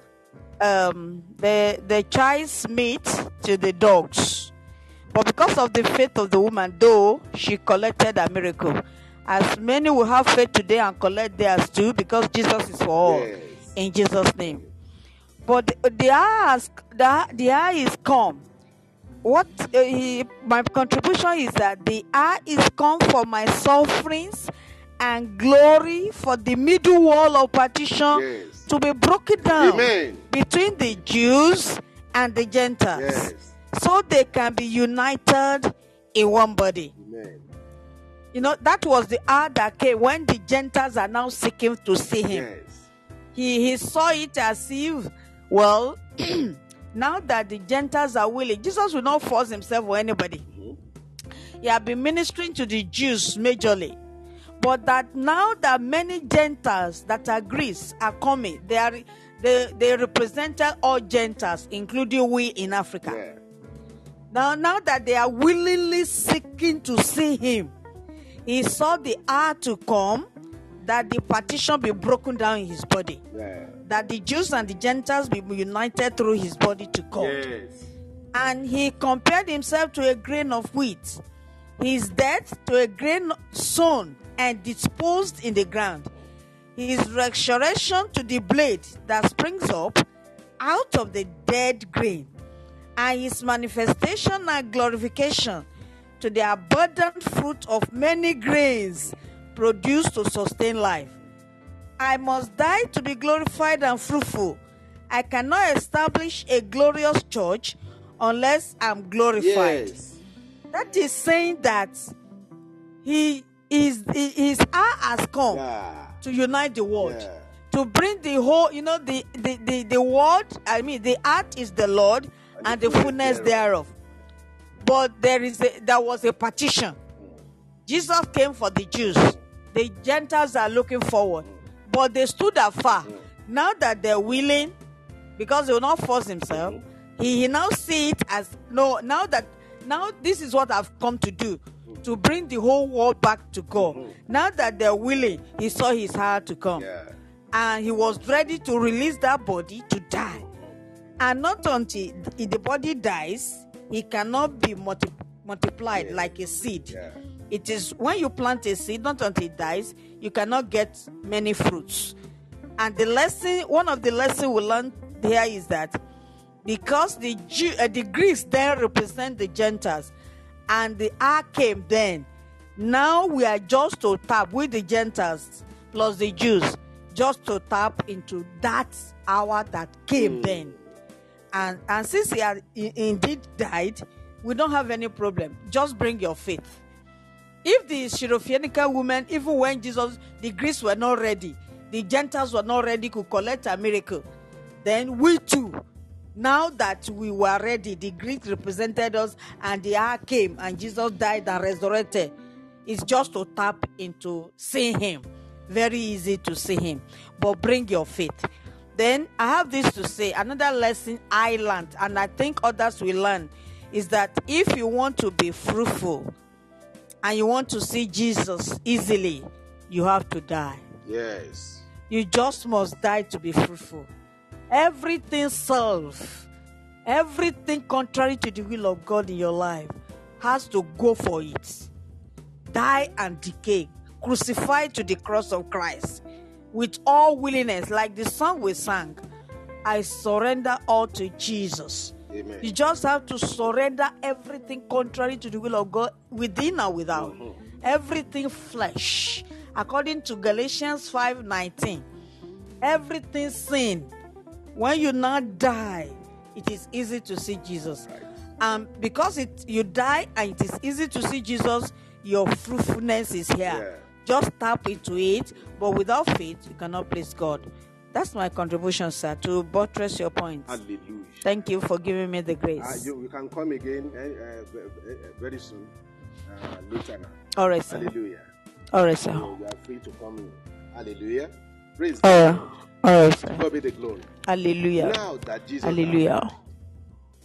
um, the the child's meat to the dogs." But because of the faith of the woman, though, she collected a miracle. As many will have faith today and collect theirs too, because Jesus is for all. Yes. In Jesus' name. But the, the, hour, the, the hour is come. What uh, he, my contribution is that the hour is come for my sufferings and glory, for the middle wall of partition, yes, to be broken down. Amen. Between the Jews and the Gentiles, yes, so they can be united in one body. Amen. You know, that was the hour that came when the Gentiles are now seeking to see him. Yes. He, he saw it as if, well, now that the Gentiles are willing, Jesus will not force himself or anybody. Mm-hmm. He had been ministering to the Jews majorly. But that now that many Gentiles that are Greeks are coming, they are they, they represented all Gentiles, including we in Africa. Yeah. Now, now that they are willingly seeking to see him, he saw the hour to come that the partition be broken down in his body. Yeah. That the Jews and the Gentiles be united through his body to God. Yes. And he compared himself to a grain of wheat, his death to a grain sown and disposed in the ground, his resurrection to the blade that springs up out of the dead grain, and his manifestation and glorification to the abundant fruit of many grains produced to sustain life. I must die to be glorified and fruitful. I cannot establish a glorious church unless I'm glorified. Yes. That is saying that he His, his hour has come, yeah, to unite the world, yeah, to bring the whole, you know, the, the, the, the world, I mean, the earth is the Lord and, and the fullness thereof. But there is a, there was a partition. Jesus came for the Jews. The Gentiles are looking forward. But they stood afar. Now that they're willing, because they will not force himself, he, he now sees it as, no, now that, now this is what I've come to do, to bring the whole world back to God. Mm-hmm. Now that they're willing, he saw his hour to come. Yeah. And he was ready to release that body to die. And not until the body dies, it cannot be multi- multiplied, yeah, like a seed. Yeah. It is when you plant a seed, not until it dies, you cannot get many fruits. And the lesson, one of the lessons we learned here is that because the, Jew, uh, the Greeks then represent the Gentiles, and the hour came then. Now we are just to tap with the Gentiles plus the Jews, just to tap into that hour that came mm. then. And and since he had he indeed died, we don't have any problem. Just bring your faith. If the Syrophoenician woman, even when Jesus, the Greeks were not ready, the Gentiles were not ready to collect a miracle, then we too. Now that we were ready, the Greeks represented us and the hour came and Jesus died and resurrected. It's just to tap into seeing him. Very easy to see him. But bring your faith. Then I have this to say, another lesson I learned and I think others will learn is that if you want to be fruitful and you want to see Jesus easily, you have to die. Yes. You just must die to be fruitful. Everything self, everything contrary to the will of God in your life has to go for it. Die and decay, crucified to the cross of Christ with all willingness, like the song we sang, I surrender all to Jesus. Amen. You just have to surrender everything contrary to the will of God, within or without. Mm-hmm. Everything flesh, according to Galatians five nineteen, everything sin. When you now die, it is easy to see Jesus. And um, because it you die and it is easy to see Jesus, your fruitfulness is here. Yeah. Just tap into it, but without faith, you cannot please God. That's my contribution, sir, to buttress your points. Hallelujah. Thank you for giving me the grace. Uh, you, you can come again uh, uh, very soon. Uh, later now. All right, sir. Hallelujah. All right, sir. You are free to come in. Hallelujah. Praise God. Uh, All right, sir. God be the glory. Hallelujah. Now that Jesus Hallelujah. Died,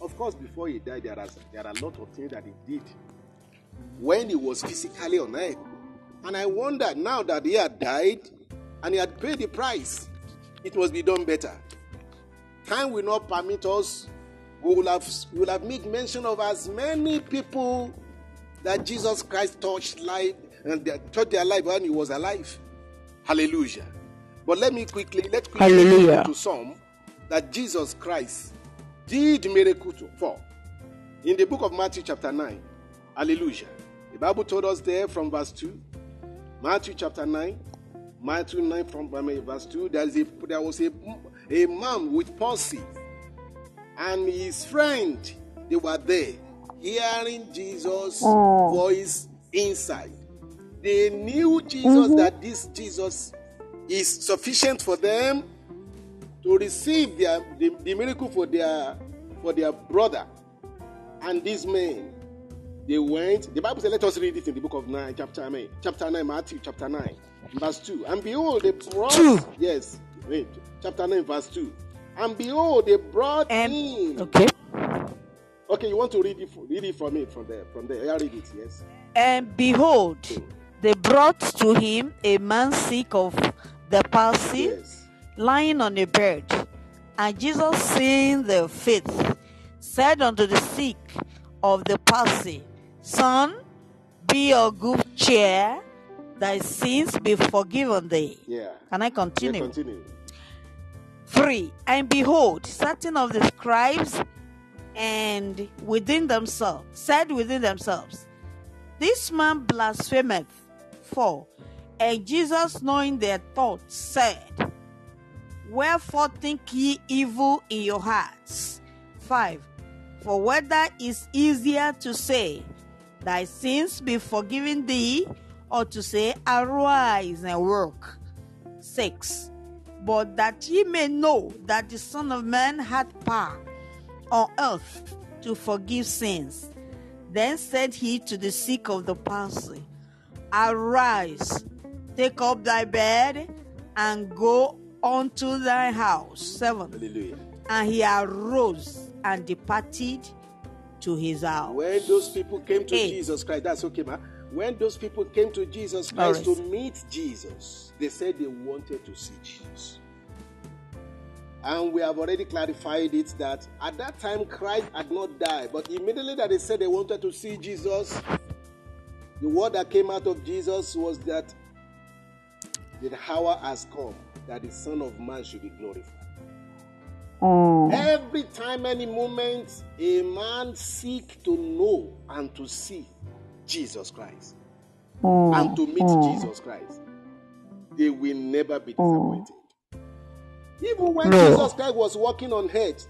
of course, before he died, there are there are a lot of things that he did when he was physically on earth. And I wonder now that he had died and he had paid the price, it must be done better. Time will not permit us. We will have we will have made mention of as many people that Jesus Christ touched life and touched their life when he was alive. Hallelujah. But let me quickly, let's quickly go to some that Jesus Christ did miracles for. In the book of Matthew chapter nine, hallelujah. The Bible told us there from verse two, Matthew chapter nine, Matthew nine from verse two, there, is a, there was a, a man with palsy. and his friend, they were there, hearing Jesus' oh. voice inside. They knew Jesus, mm-hmm. that this Jesus is sufficient for them to receive their, the, the miracle for their, for their brother. And these men, they went. The Bible says, let us read it in the book of nine, chapter nine, chapter nine, Matthew, chapter nine, verse two. And behold, they brought, two. yes, read, chapter nine, verse two. And behold, they brought um, in. Okay. Okay, you want to read it, read it from it, from there, from there. I read it, yes. And behold, they brought to him a man sick of the palsy, yes. lying on a bed. And Jesus, seeing their faith, said unto the sick of the palsy, Son, be of good cheer, thy sins be forgiven thee. Yeah. Can I continue? Yeah, continue. Three. And behold, certain of the scribes and within themselves said within themselves, This man blasphemeth. Four. And Jesus, knowing their thoughts, said, Wherefore think ye evil in your hearts? Five. For whether it is easier to say, Thy sins be forgiven thee, or to say, Arise and walk. Six. But that ye may know that the Son of Man hath power on earth to forgive sins. Then said he to the sick of the palsy, Arise, take up thy bed, and go unto thy house. Seven. Hallelujah. And he arose and departed to his house. When those people came to Eight. Jesus Christ, that's okay, ma. When those people came to Jesus Christ right. to meet Jesus, they said they wanted to see Jesus. And we have already clarified it that at that time Christ had not died. But immediately that they said they wanted to see Jesus, the word that came out of Jesus was that the hour has come that the Son of Man should be glorified. Oh. Every time, any moment, a man seeks to know and to see Jesus Christ mm. and to meet mm. Jesus Christ, they will never be disappointed. Mm. Even when no. Jesus Christ was walking on earth,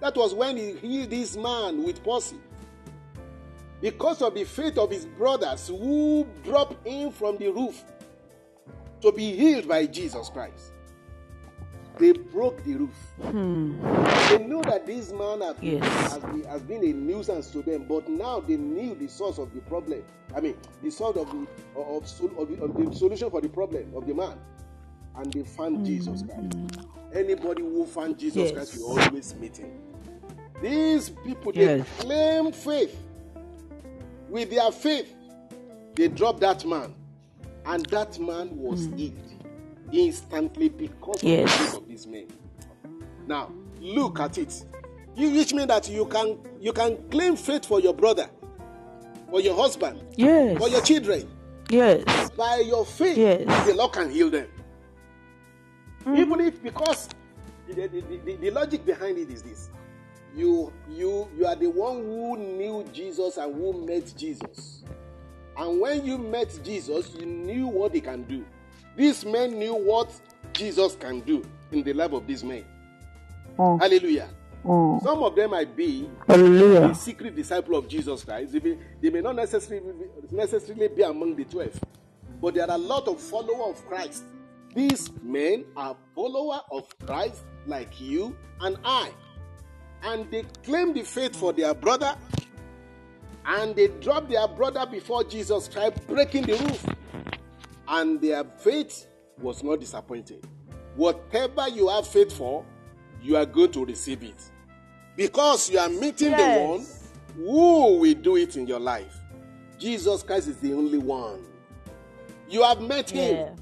that was when he healed this man with palsy. Because of the faith of his brothers who dropped in from the roof to be healed by Jesus Christ, they broke the roof. Mm. They knew that this man has, yes. has, been, has been a nuisance to them, but now they knew the source of the problem. I mean, the source of the, of, of, of the solution for the problem of the man. And they found mm. Jesus Christ. Anybody who found Jesus yes. Christ will always meet him. These people, they yes. claim faith. With their faith, they dropped that man. And that man was mm. healed. Instantly because yes. of the faith of this man. Now, look at it. You which means that you can you can claim faith for your brother, for your husband, yes. for your children. Yes. By your faith, yes. the Lord can heal them. Mm. Even if because the, the, the, the logic behind it is this. You you you are the one who knew Jesus and who met Jesus. And when you met Jesus, you knew what he can do. These men knew what Jesus can do in the life of these men. Mm. Hallelujah. Mm. Some of them might be Hallelujah. the secret disciple of Jesus Christ. They, be, they may not necessarily be, necessarily be among the twelve, but there are a lot of followers of Christ. These men are followers of Christ like you and I. And they claim the faith for their brother, and they drop their brother before Jesus Christ, breaking the roof. And their faith was not disappointed. Whatever you have faith for, you are going to receive it. Because you are meeting yes. the one who will do it in your life. Jesus Christ is the only one. You have met yeah. him.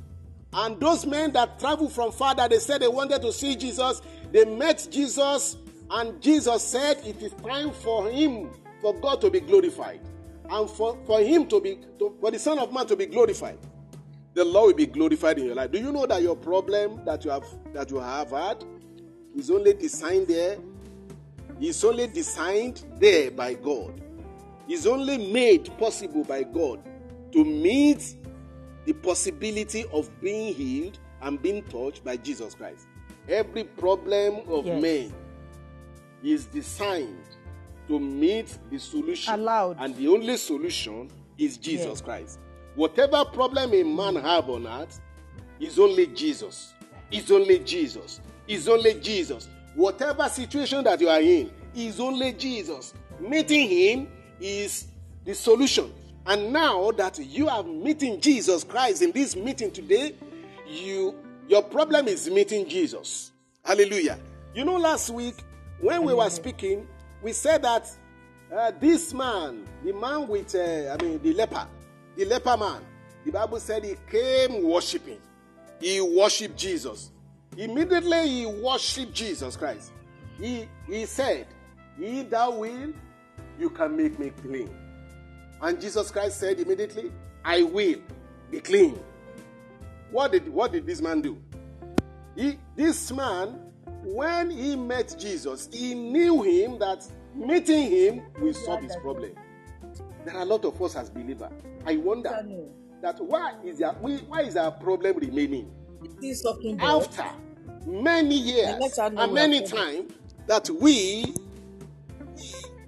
And those men that traveled from far, that they said they wanted to see Jesus, they met Jesus, and Jesus said it is time for him, for God to be glorified. And for, for him to be, to, for the Son of Man to be glorified. The Lord will be glorified in your life. Do you know that your problem that you have that you have had is only designed there? It's only designed there by God. It's only made possible by God to meet the possibility of being healed and being touched by Jesus Christ. Every problem of yes. men is designed to meet the solution. Allowed. And the only solution is Jesus yeah. Christ. Whatever problem a man have on earth is only Jesus. It's only Jesus. It's only Jesus. Whatever situation that you are in is only Jesus. Meeting him is the solution. And now that you are meeting Jesus Christ in this meeting today, you your problem is meeting Jesus. Hallelujah. You know, last week when we were speaking, we said that uh, this man, the man with, uh, I mean, the leper, the leper man, the Bible said he came worshiping. He worshiped Jesus. Immediately he worshiped Jesus Christ. He, he said, if thou wilt, you can make me clean. And Jesus Christ said immediately, I will be clean. What did, what did this man do? He, this man, when he met Jesus, he knew him that meeting him will solve his problem. There are a lot of us as believers. I wonder that why is our, why is our problem remaining? After many years and many times that we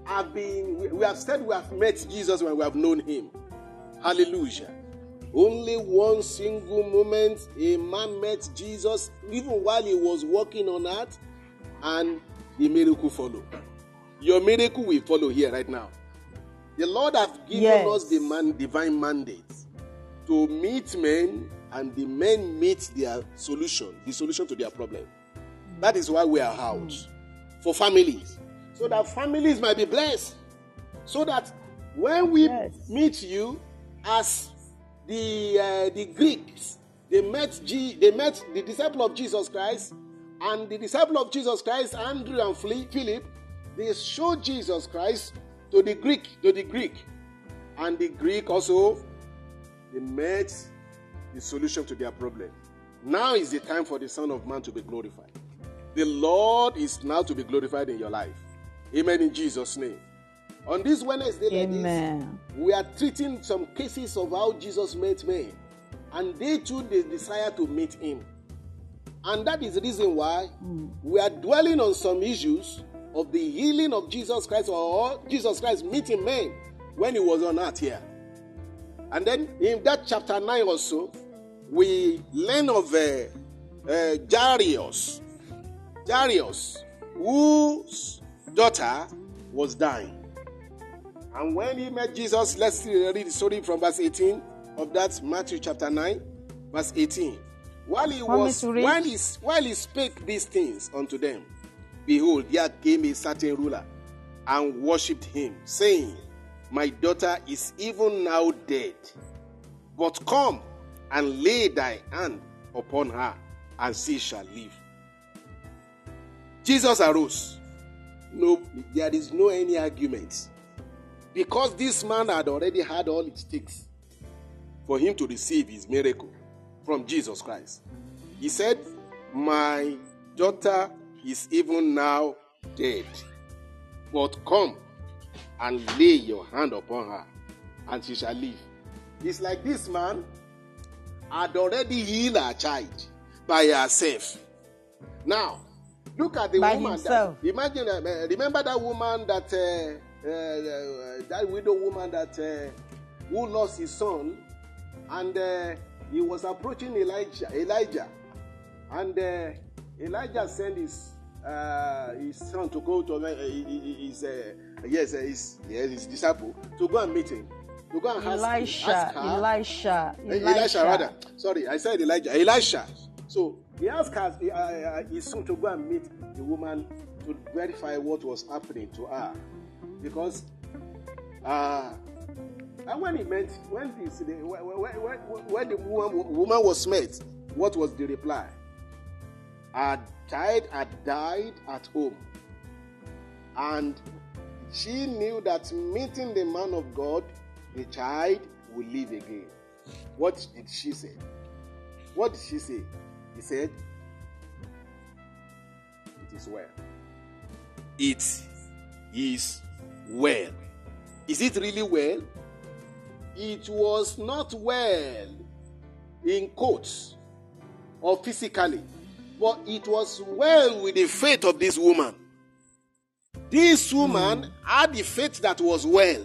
have been, we have said we have met Jesus when we have known him. Hallelujah. Only one single moment a man met Jesus, even while he was walking on earth, and the miracle followed. Your miracle will follow here right now. The Lord has given yes. us the man, divine mandate to meet men, and the men meet their solution, the solution to their problem. That is why we are out for families, so that families might be blessed, so that when we yes. meet you as The uh, the Greeks, they met G- they met the disciple of Jesus Christ, and the disciple of Jesus Christ, Andrew and Philip, they showed Jesus Christ to the Greek, to the Greek, and the Greek also, they met the solution to their problem. Now is the time for the Son of Man to be glorified. The Lord is now to be glorified in your life. Amen. In Jesus' name. On this Wednesday, ladies, we are treating some cases of how Jesus met men, and they too they desire to meet him, and that is the reason why mm. we are dwelling on some issues of the healing of Jesus Christ, or Jesus Christ meeting men when he was on earth here. And then in that chapter nine also, we learn of uh, uh, Jairus, Jairus, whose daughter was dying. And when he met Jesus, let's read the story from verse eighteen of that Matthew chapter nine, verse eighteen. While he was while he, while he spake these things unto them, behold, there came a certain ruler and worshipped him, saying, My daughter is even now dead, but come and lay thy hand upon her, and she shall live. Jesus arose. No, there is no any argument. Because this man had already had all it takes for him to receive his miracle from Jesus Christ. He said, My daughter is even now dead, but come and lay your hand upon her, and she shall live. It's like this man had already healed her child by herself. Now, look at the by woman. Himself. That, imagine, uh, remember that woman that... Uh, Uh, uh, uh, that widow woman that uh, who lost his son, and uh, he was approaching Elijah. Elijah, and uh, Elijah sent his uh, his son to go to uh, his uh, yes, uh, his yes, his disciple to go and meet him, to go and Elisha, ask, ask her, Elisha, uh, Elisha, Elisha, rather. Sorry, I said Elijah, Elisha. So he asked her, uh, uh, his son to go and meet the woman to verify what was happening to her. Because, uh, and when he met, when, this, when, when, when the woman, woman was met, what was the reply? Her child had died at home. And she knew that meeting the man of God, the child will live again. What did she say? What did she say? He said, It is well. It is well. Is it really well? It was not well in quotes or physically, but it was well with the faith of this woman. This woman mm. had the faith that was well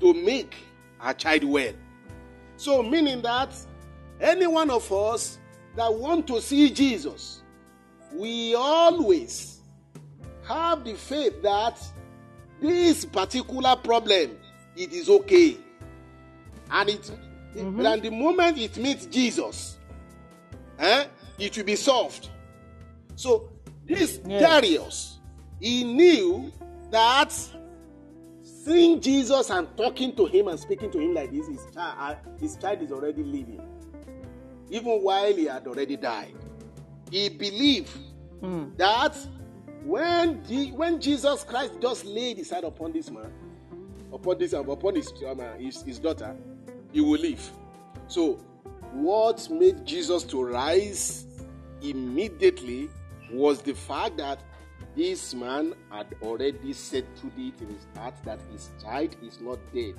to make her child well. So meaning that any one of us that want to see Jesus, we always have the faith that this particular problem, it is okay. And it, mm-hmm. and the moment it meets Jesus, eh, it will be solved. So this yes. Darius, he knew that seeing Jesus and talking to him and speaking to him like this, his child, his child is already living. Even while he had already died. He believed mm. that when, the, when Jesus Christ just laid his hand upon this man, upon this upon his, um, his, his daughter, he will live. So what made Jesus to rise immediately was the fact that this man had already settled it in his heart that his child is not dead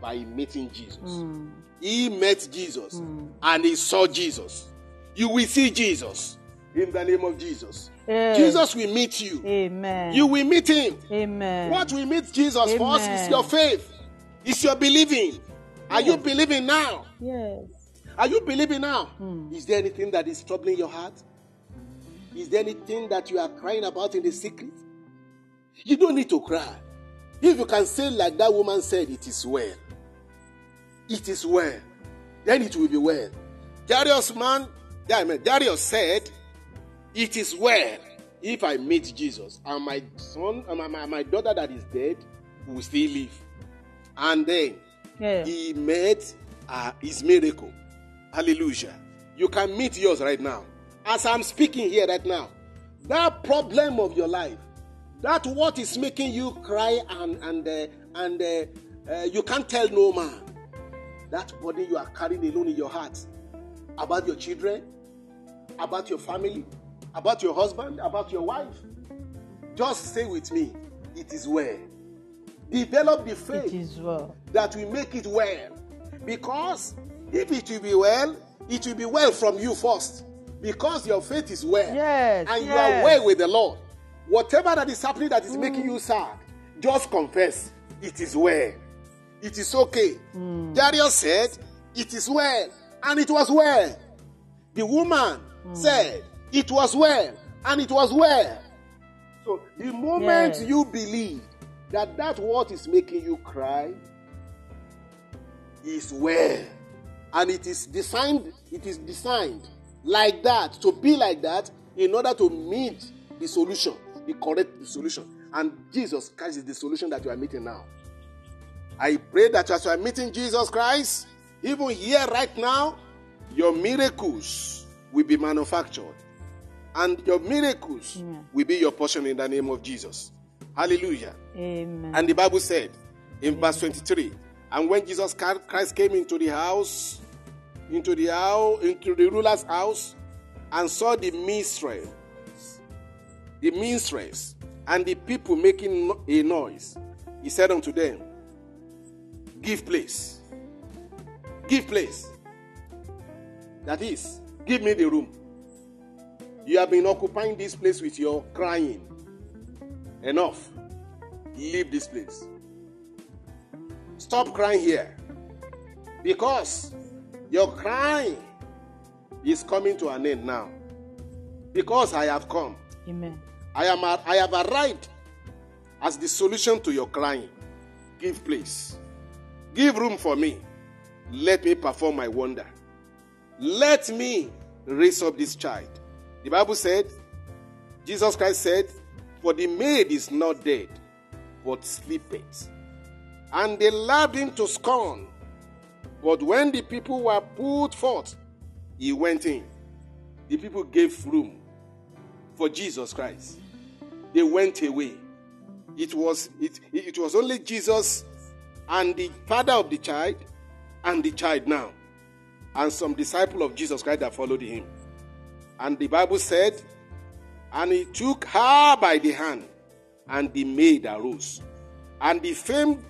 by meeting Jesus. Mm. He met Jesus mm. and he saw Jesus. You will see Jesus in the name of Jesus. Yes. Jesus will meet you. Amen. You will meet him. Amen. What we meet Jesus Amen. For us is your faith. It's your believing. Are yes. you believing now? Yes. Are you believing now? Hmm. Is there anything that is troubling your heart? Is there anything that you are crying about in the secret? You don't need to cry. If you can say like that woman said, it is well. It is well. Then it will be well. Darius man, Darius said, it is well if I meet Jesus. And my son, and my, my daughter that is dead will still live. And then, yeah. He met uh, his miracle. Hallelujah. You can meet yours right now. As I'm speaking here right now, that problem of your life, that what is making you cry and and uh, and uh, uh, you can't tell no man, that burden you are carrying alone in your heart, about your children, about your family, about your husband, about your wife, just say with me, it is well. Develop the faith it is well. That we make it well. Because if it will be well, it will be well from you first. Because your faith is well. Yes, and yes. you are well with the Lord. Whatever that is happening that is mm. making you sad, just confess, it is well. It is okay. Mm. Darius said, it is well. And it was well. The woman mm. said, it was well. And it was well. So the moment yes. you believe, that that what is making you cry is well. And it is designed, it is designed like that, to be like that, in order to meet the solution, the correct solution. And Jesus Christ is the solution that you are meeting now. I pray that as you are meeting Jesus Christ, even here right now, your miracles will be manufactured. And your miracles yeah. will be your portion in the name of Jesus. Hallelujah. Amen. And the Bible said in Amen. Verse twenty-three, and when Jesus Christ came into the house, into the house, into the ruler's house, and saw the mistress, the mistress, and the people making a noise, he said unto them, give place. Give place. That is, give me the room. You have been occupying this place with your crying. Enough. Leave this place. Stop crying here. Because your crying is coming to an end now. Because I have come. Amen. I am a, I have arrived as the solution to your crying. Give place. Give room for me. Let me perform my wonder. Let me raise up this child. The Bible said, Jesus Christ said, for the maid is not dead, but sleepeth. And they laughed him to scorn. But when the people were put forth, he went in. The people gave room for Jesus Christ. They went away. It was, it, it was only Jesus and the father of the child, and the child now, and some disciple of Jesus Christ that followed him. And the Bible said, and he took her by the hand, and the maid arose. And the fame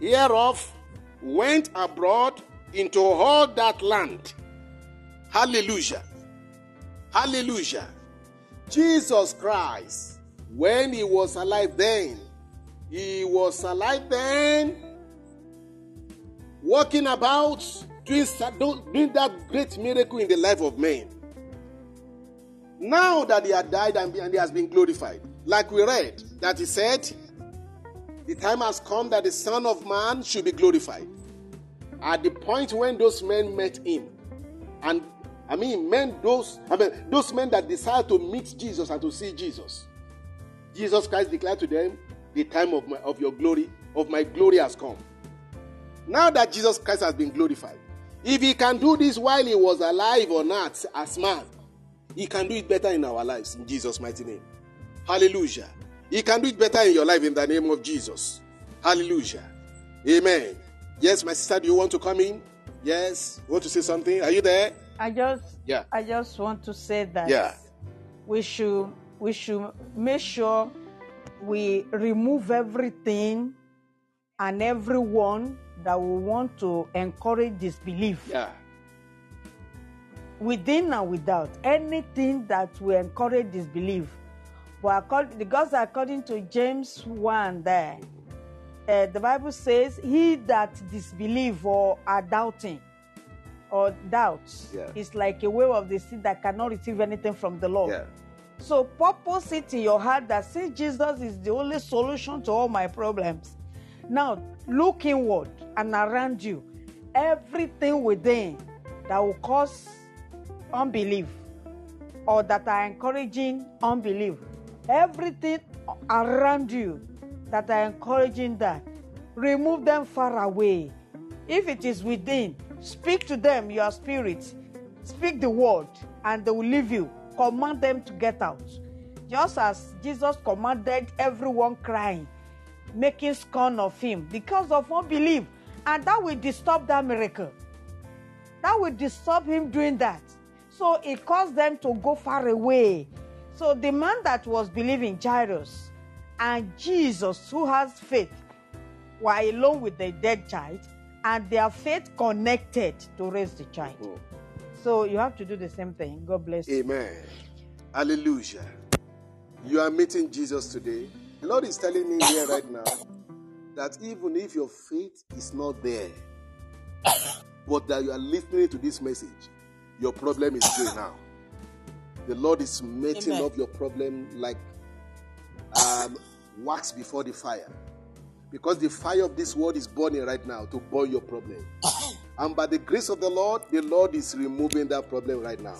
hereof went abroad into all that land. Hallelujah. Hallelujah. Jesus Christ When he was alive then, he was alive then, walking about, doing, doing that great miracle in the life of men. Now that he had died and he has been glorified, like we read, that he said, the time has come that the Son of Man should be glorified. At the point when those men met him, and I mean, men those I mean, those men that desired to meet Jesus and to see Jesus, Jesus Christ declared to them, "The time of my of your glory of my glory has come." Now that Jesus Christ has been glorified, if he can do this while he was alive or not as man, he can do it better in our lives in Jesus' mighty name. Hallelujah. He can do it better in your life in the name of Jesus. Hallelujah. Amen. Yes, my sister, do you want to come in? Yes. You want to say something? Are you there? I just yeah. I just want to say that yeah. we should we should make sure we remove everything and everyone that will want to encourage disbelief. Yeah. Within and without. Anything that will encourage disbelief. But because according to James one there, uh, the Bible says, he that disbelieve or are doubting or doubts yeah. is like a wave of the sea that cannot receive anything from the Lord. Yeah. So purpose it in your heart that since Jesus is the only solution to all my problems, now look inward and around you. Everything within that will cause unbelief or that are encouraging unbelief. Everything around you that are encouraging that, remove them far away. If it is within, speak to them, your spirit. Speak the word, and they will leave you. Command them to get out. Just as Jesus commanded everyone crying, making scorn of him because of unbelief. And that will disturb that miracle. That will disturb him doing that. So it caused them to go far away. So the man that was believing, Jairus, and Jesus, who has faith, were alone with the dead child, and their faith connected to raise the child. Oh. So you have to do the same thing. God bless you. Amen. Hallelujah. You are meeting Jesus today. The Lord is telling me here right now that even if your faith is not there, but that you are listening to this message, your problem is here now. The Lord is making Amen. Up your problem like um, wax before the fire. Because the fire of this world is burning right now to burn your problem. And by the grace of the Lord, the Lord is removing that problem right now.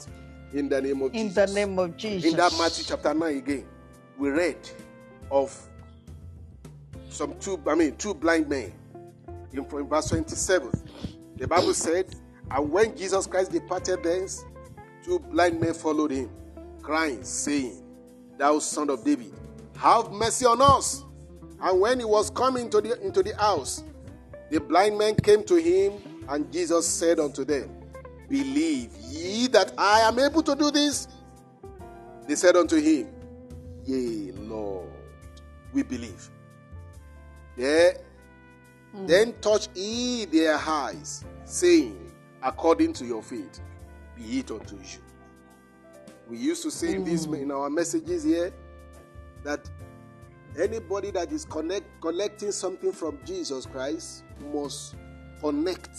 In the name of In Jesus. In the name of Jesus. In that Matthew chapter nine again, we read of some two, I mean, two blind men. In, in verse twenty-seven, the Bible said, and when Jesus Christ departed thence, two blind men followed him, crying, saying, Thou son of David, have mercy on us. And when he was coming into the, into the house, the blind men came to him, and Jesus said unto them, Believe ye that I am able to do this? They said unto him, Yea, Lord, we believe. They, mm. Then touched he their eyes, saying, According to your faith, be it unto you. We used to say mm. this in our messages here that anybody that is connect, collecting something from Jesus Christ must connect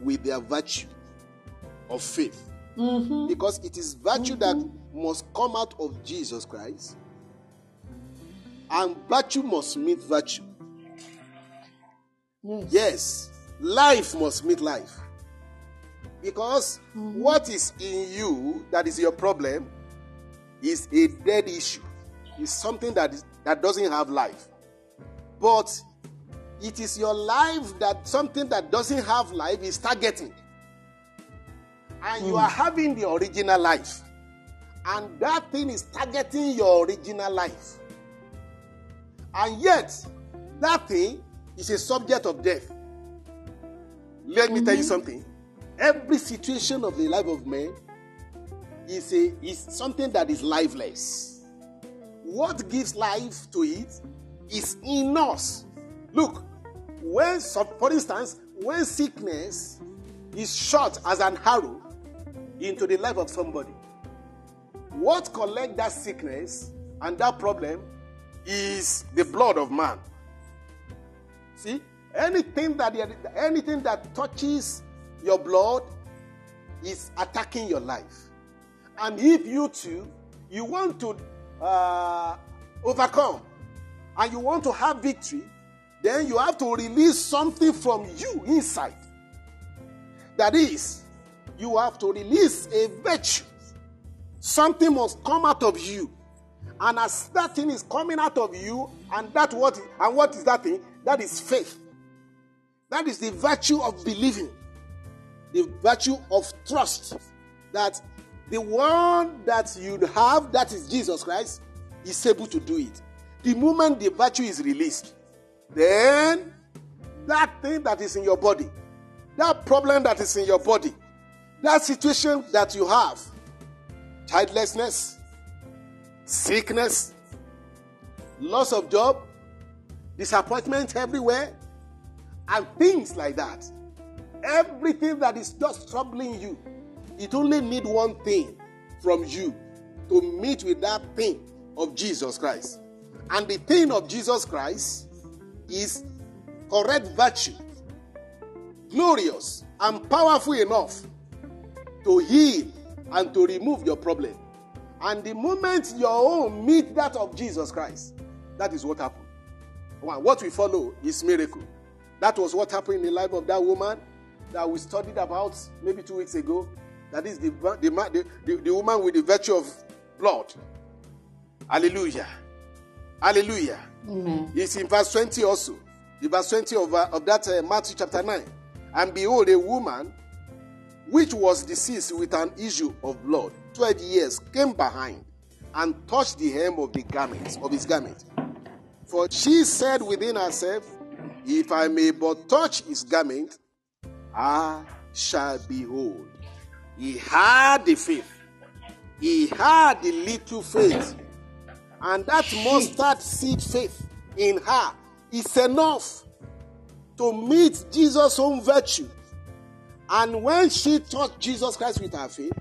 with their virtue of faith. Mm-hmm. Because it is virtue mm-hmm. that must come out of Jesus Christ, and virtue must meet virtue. Yes, yes. Life must meet life. Because mm-hmm. what is in you that is your problem is a dead issue. It's something that is, that doesn't have life. But it is your life that something that doesn't have life is targeting. And mm. you are having the original life. And that thing is targeting your original life. And yet, that thing is a subject of death. Let mm-hmm. me tell you something. Every situation of the life of man is a is something that is lifeless. What gives life to it is in us. Look, when, for instance, when sickness is shot as an arrow into the life of somebody, what collects that sickness And that problem is the blood of man. See, anything that anything that touches your blood is attacking your life. And if you too, you want to uh, overcome and you want to have victory, then you have to release something from you inside. That is, you have to release a virtue. Something must come out of you. And as that thing is coming out of you, and that what and what is that thing? That is faith. That is the virtue of believing. The virtue of trust. That the one that you have, that is Jesus Christ, is able to do it. The moment the virtue is released, then that thing that is in your body, that problem that is in your body, that situation that you have, childlessness, sickness, loss of job, disappointment everywhere, and things like that. Everything that is just troubling you, it only needs one thing from you to meet with that thing of Jesus Christ. And the thing of Jesus Christ is correct virtue, glorious and powerful enough to heal and to remove your problem. And the moment your own meet that of Jesus Christ, that is what happened. What we follow is miracle. That was what happened in the life of that woman that we studied about maybe two weeks ago. That is the, the, the, the woman with the virtue of blood. Hallelujah. Hallelujah. Amen. It's in verse twenty also. The verse twenty of, uh, of that uh, Matthew chapter nine. And behold, a woman which was deceased with an issue of blood twelve years came behind and touched the hem of the garments of his garment. For she said within herself, if I may but touch his garment, I shall be whole. He had the faith. He had the little faith. And that mustard seed faith in her is enough to meet Jesus' own virtue. And when she touched Jesus Christ with her faith,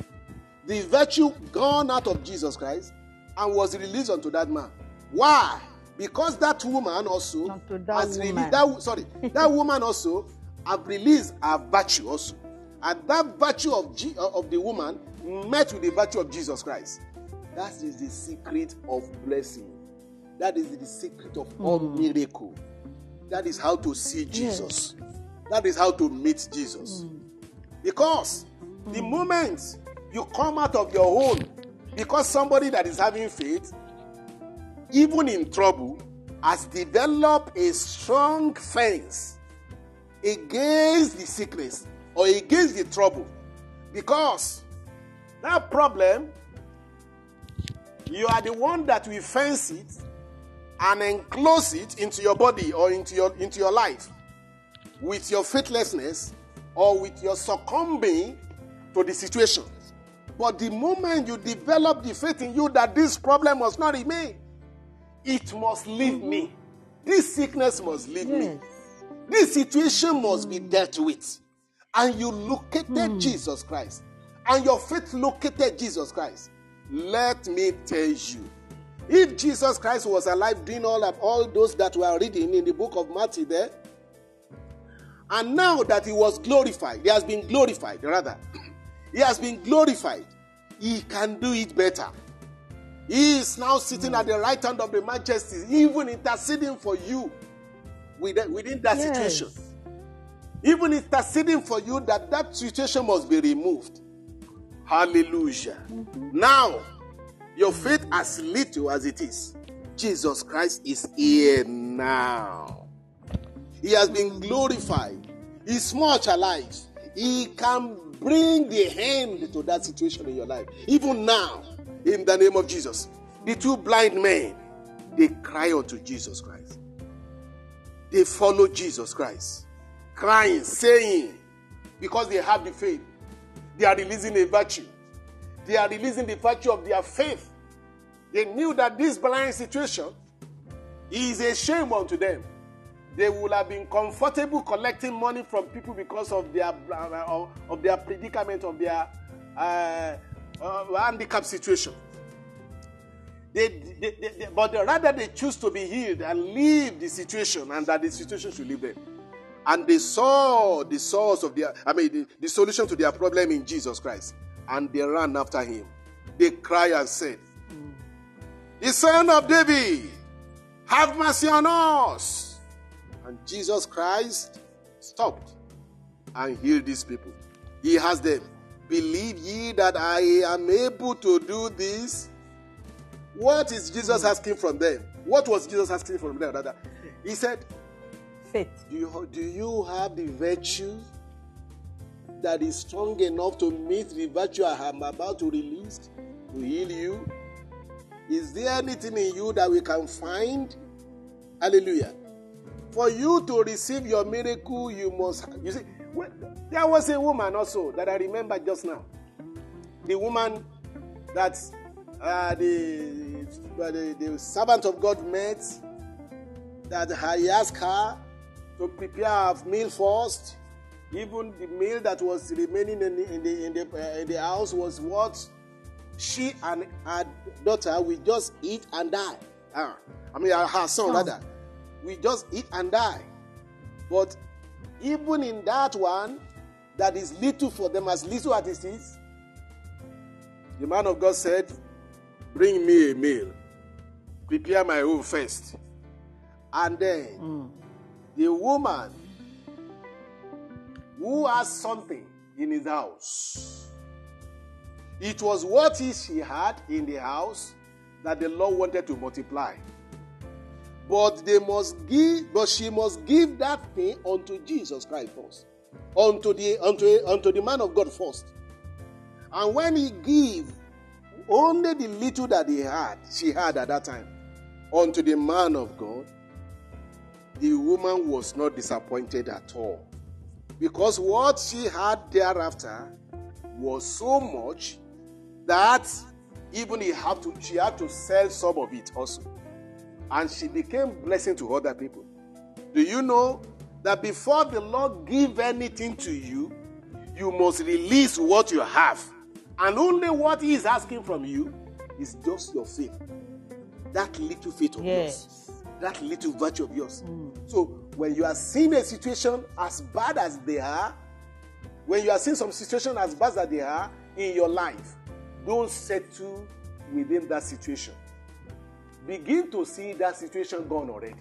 the virtue gone out of Jesus Christ and was released unto that man. Why? Because that woman also that has woman. Released that, sorry, that woman also have released her virtue also, and that virtue of G, of the woman met with the virtue of Jesus Christ. That is the secret of blessing. That is the secret of all mm. miracle. That is how to see Jesus. Yes. That is how to meet Jesus. Mm. Because mm. the moment you come out of your own, because somebody that is having faith, even in trouble, has developed a strong fence against the sickness or against the trouble. Because that problem, you are the one that will fence it and enclose it into your body or into your, into your life with your faithlessness or with your succumbing to the situation. But the moment you develop the faith in you that this problem must not remain, it must leave mm-hmm. me. This sickness must leave yes. me. This situation must mm-hmm. be dealt with. And you located mm-hmm. Jesus Christ. And your faith located Jesus Christ. Let me tell you, if Jesus Christ was alive doing all of all those that were reading in the book of Matthew there, and now that he was glorified, he has been glorified, rather. He has been glorified. He can do it better. He is now sitting at the right hand of the majesty, even interceding for you within that yes. situation. Even interceding for you that that situation must be removed. Hallelujah. Mm-hmm. Now, your faith as little as it is, Jesus Christ is here now. He has been glorified. He's much alive. He can bring the hand to that situation in your life. Even now, in the name of Jesus, the two blind men, they cry unto Jesus Christ. They follow Jesus Christ, crying, saying, because they have the faith, they are releasing a virtue. They are releasing the virtue of their faith. They knew that this blind situation is a shame unto them. They would have been comfortable collecting money from people because of their of their predicament, of their Uh, Uh, handicap situation. They, they, they, they, but they, rather they choose to be healed and leave the situation, and that the situation should leave them. And they saw the source of their, I mean, the, the solution to their problem in Jesus Christ. And they ran after him. They cried and said, "The Son of David, have mercy on us." And Jesus Christ stopped and healed these people. He asked them, "Believe ye that I am able to do this?" What is Jesus asking from them? What was Jesus asking from them? Rather, he said, "Faith. Do you, do you have the virtue that is strong enough to meet the virtue I am about to release to heal you? Is there anything in you that we can find?" Hallelujah. For you to receive your miracle, you must. You see, well, there was a woman also that I remember just now. The woman that uh, the, the the servant of God met, that I asked her to prepare a meal first. Even the meal that was remaining in the in the in the, uh, in the house was what she and her daughter will just eat and die. Uh, I mean, her son oh. rather, we just eat and die. But even in that one, that is little for them, as little as it is, the man of God said, "Bring me a meal. Prepare my own first." And then mm. the woman who has something in his house, it was what she had in the house that the Lord wanted to multiply. But they must give, but she must give that thing unto Jesus Christ first, unto the unto, unto the man of God first. And when he gave only the little that he had, she had at that time, unto the man of God, the woman was not disappointed at all, because what she had thereafter was so much that even he had to, she had to sell some of it also. And she became a blessing to other people. Do you know that before the Lord give anything to you, you must release what you have. And only what he is asking from you is just your faith. That little faith of yes. yours. That little virtue of yours. Mm. So when you are seeing a situation as bad as they are, when you are seeing some situation as bad as they are in your life, don't settle within that situation. Begin to see that situation gone already.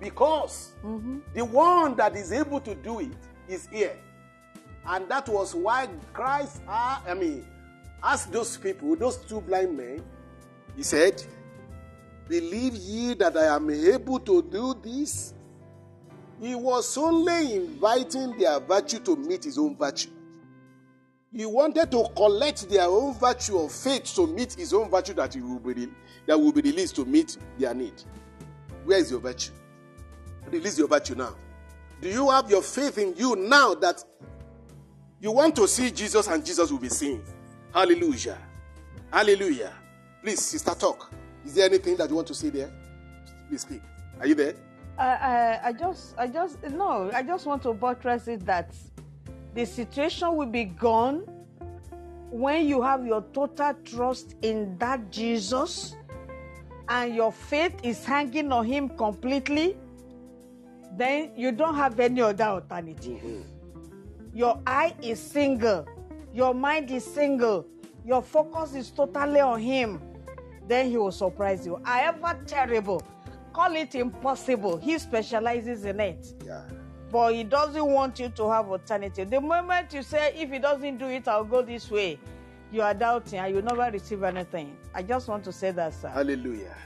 Because mm-hmm. the one that is able to do it is here. And that was why Christ, uh, I mean, asked those people, those two blind men, he said, "Believe ye that I am able to do this?" He was only inviting their virtue to meet his own virtue. He wanted to collect their own virtue of faith to meet his own virtue that he will be, that will be released to meet their need. Where is your virtue? Release your virtue now. Do you have your faith in you now that you want to see Jesus and Jesus will be seen? Hallelujah. Hallelujah. Please, sister, talk. Is there anything that you want to say there? Please speak. Are you there? Uh, I, I just, I just, no, I just want to buttress it that the situation will be gone when you have your total trust in that Jesus and your faith is hanging on him completely. Then you don't have any other alternative. Mm-hmm. Your eye is single. Your mind is single. Your focus is totally on him. Then he will surprise you. However terrible, call it impossible, he specializes in it. Yeah. But he doesn't want you to have alternative. The moment you say, "If he doesn't do it, I'll go this way," you are doubting and you'll never receive anything. I just want to say that, sir. Hallelujah.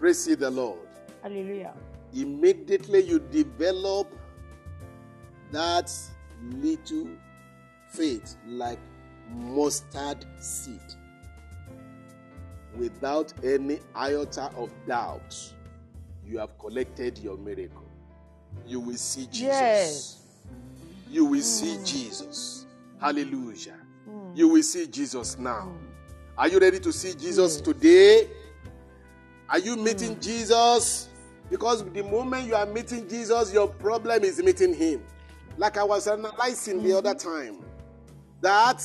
Praise ye the Lord. Hallelujah. Immediately you develop that little faith like mustard seed without any iota of doubt. You have collected your miracle. You will see Jesus. Yes. You will mm. see Jesus. Hallelujah. Mm. You will see Jesus now. Mm. Are you ready to see Jesus yes. today? Are you meeting mm. Jesus? Because the moment you are meeting Jesus, your problem is meeting him. Like I was analyzing mm. the other time, that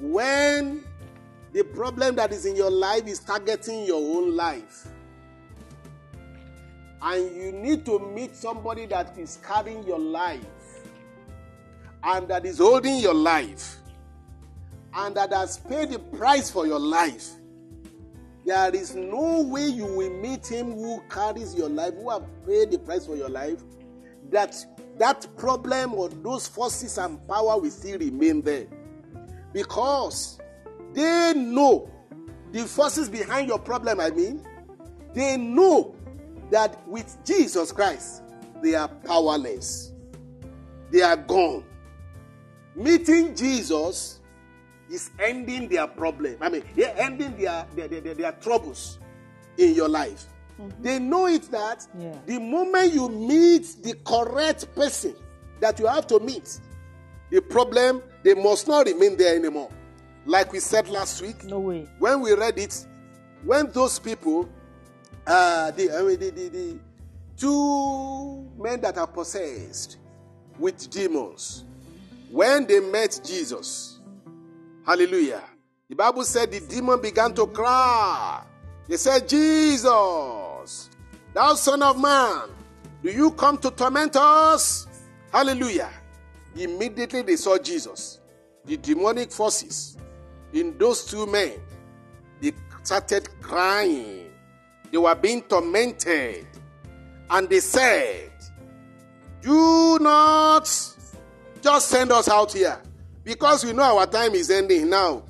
when The problem that is in your life is targeting your own life. And you need to meet somebody that is carrying your life, and that is holding your life, and that has paid the price for your life. There is no way you will meet him who carries your life, who have paid the price for your life, that that problem or those forces and power will still remain there. Because they know the forces behind your problem, I mean, they know that with Jesus Christ, they are powerless. They are gone. Meeting Jesus is ending their problem. I mean, they're ending their, their, their, their troubles in your life. Mm-hmm. They know it that yeah. the moment you meet the correct person that you have to meet, the problem, they must not remain there anymore. Like we said last week, no way. When we read it, when those people, uh, the, I mean, the, the, the two men that are possessed with demons, when they met Jesus, hallelujah, the Bible said the demon began to cry. They said, Jesus, thou Son of Man, do you come to torment us? Hallelujah. Immediately they saw Jesus. The demonic forces in those two men, they started crying. They were being tormented. And they said, do not just send us out here, because we know our time is ending now.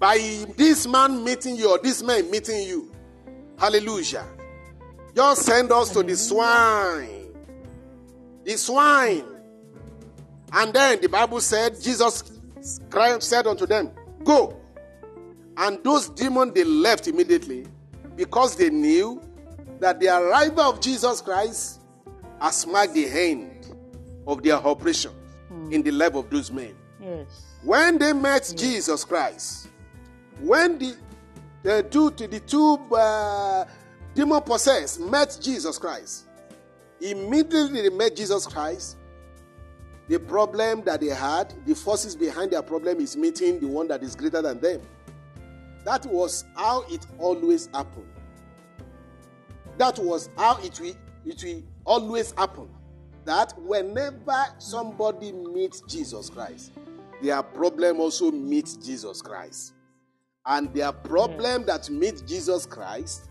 By this man meeting you, or this man meeting you, hallelujah, just send us to the swine. The swine. And then the Bible said, Jesus said unto them, go. And those demons, they left immediately, because they knew that the arrival of Jesus Christ has marked the end of their operation mm. in the life of those men. Yes. When they met yes. Jesus Christ, when the, the two, the two uh, demon-possessed met Jesus Christ, immediately they met Jesus Christ, the problem that they had, the forces behind their problem is meeting the one that is greater than them. That was how it always happened. That was how it will, it will always happen. That whenever somebody meets Jesus Christ, their problem also meets Jesus Christ. And their problem that meets Jesus Christ,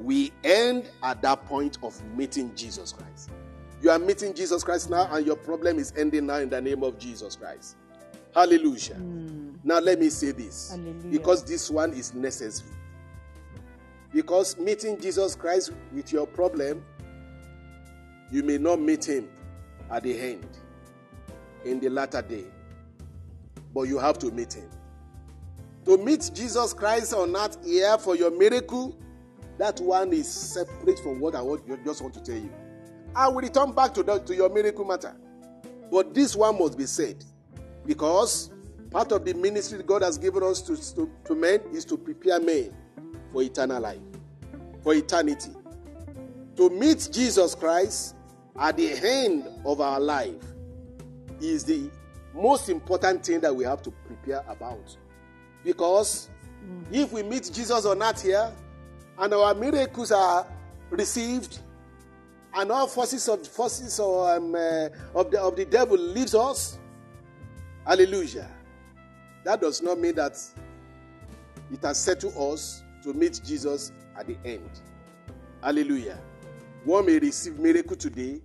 we end at that point of meeting Jesus Christ. You are meeting Jesus Christ now, and your problem is ending now in the name of Jesus Christ. Hallelujah. Mm. Now let me say this. Hallelujah. Because this one is necessary. Because meeting Jesus Christ with your problem, you may not meet him at the end, in the latter day. But you have to meet him. To meet Jesus Christ on earth here for your miracle, that one is separate from what I just want to tell you. I will return back to, the, to your miracle matter. But this one must be said, because part of the ministry God has given us to, to, to men is to prepare men for eternal life, for eternity. To meet Jesus Christ at the end of our life is the most important thing that we have to prepare about. Because if we meet Jesus on earth here, and our miracles are received, and all forces of forces or um, uh, of the of the devil leaves us, hallelujah, that does not mean that it has settled us to meet Jesus at the end. Hallelujah. One may receive miracle today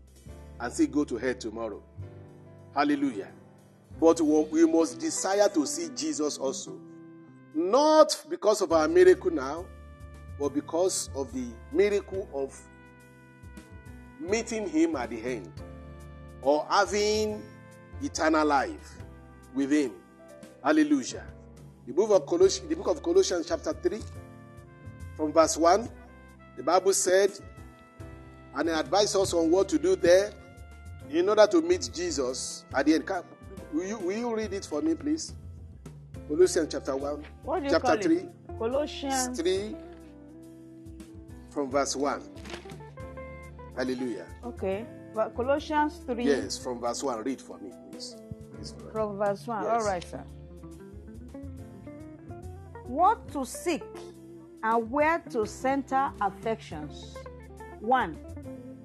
and say go to hell tomorrow. Hallelujah. But we must desire to see Jesus also, not because of our miracle now, but because of the miracle of meeting him at the end, or having eternal life with him. Hallelujah. The book of Colossians, the book of Colossians chapter three, from verse one, the Bible said, and it advised us on what to do there in order to meet Jesus at the end. Will you, will you read it for me, please? Colossians chapter one, what do you chapter call three, it? Colossians three, from verse one. Hallelujah. Okay. But Colossians three. Yes, from verse one. Read for me, please. Please, from verse one. Yes. All right, sir. what to seek and where to center affections. One,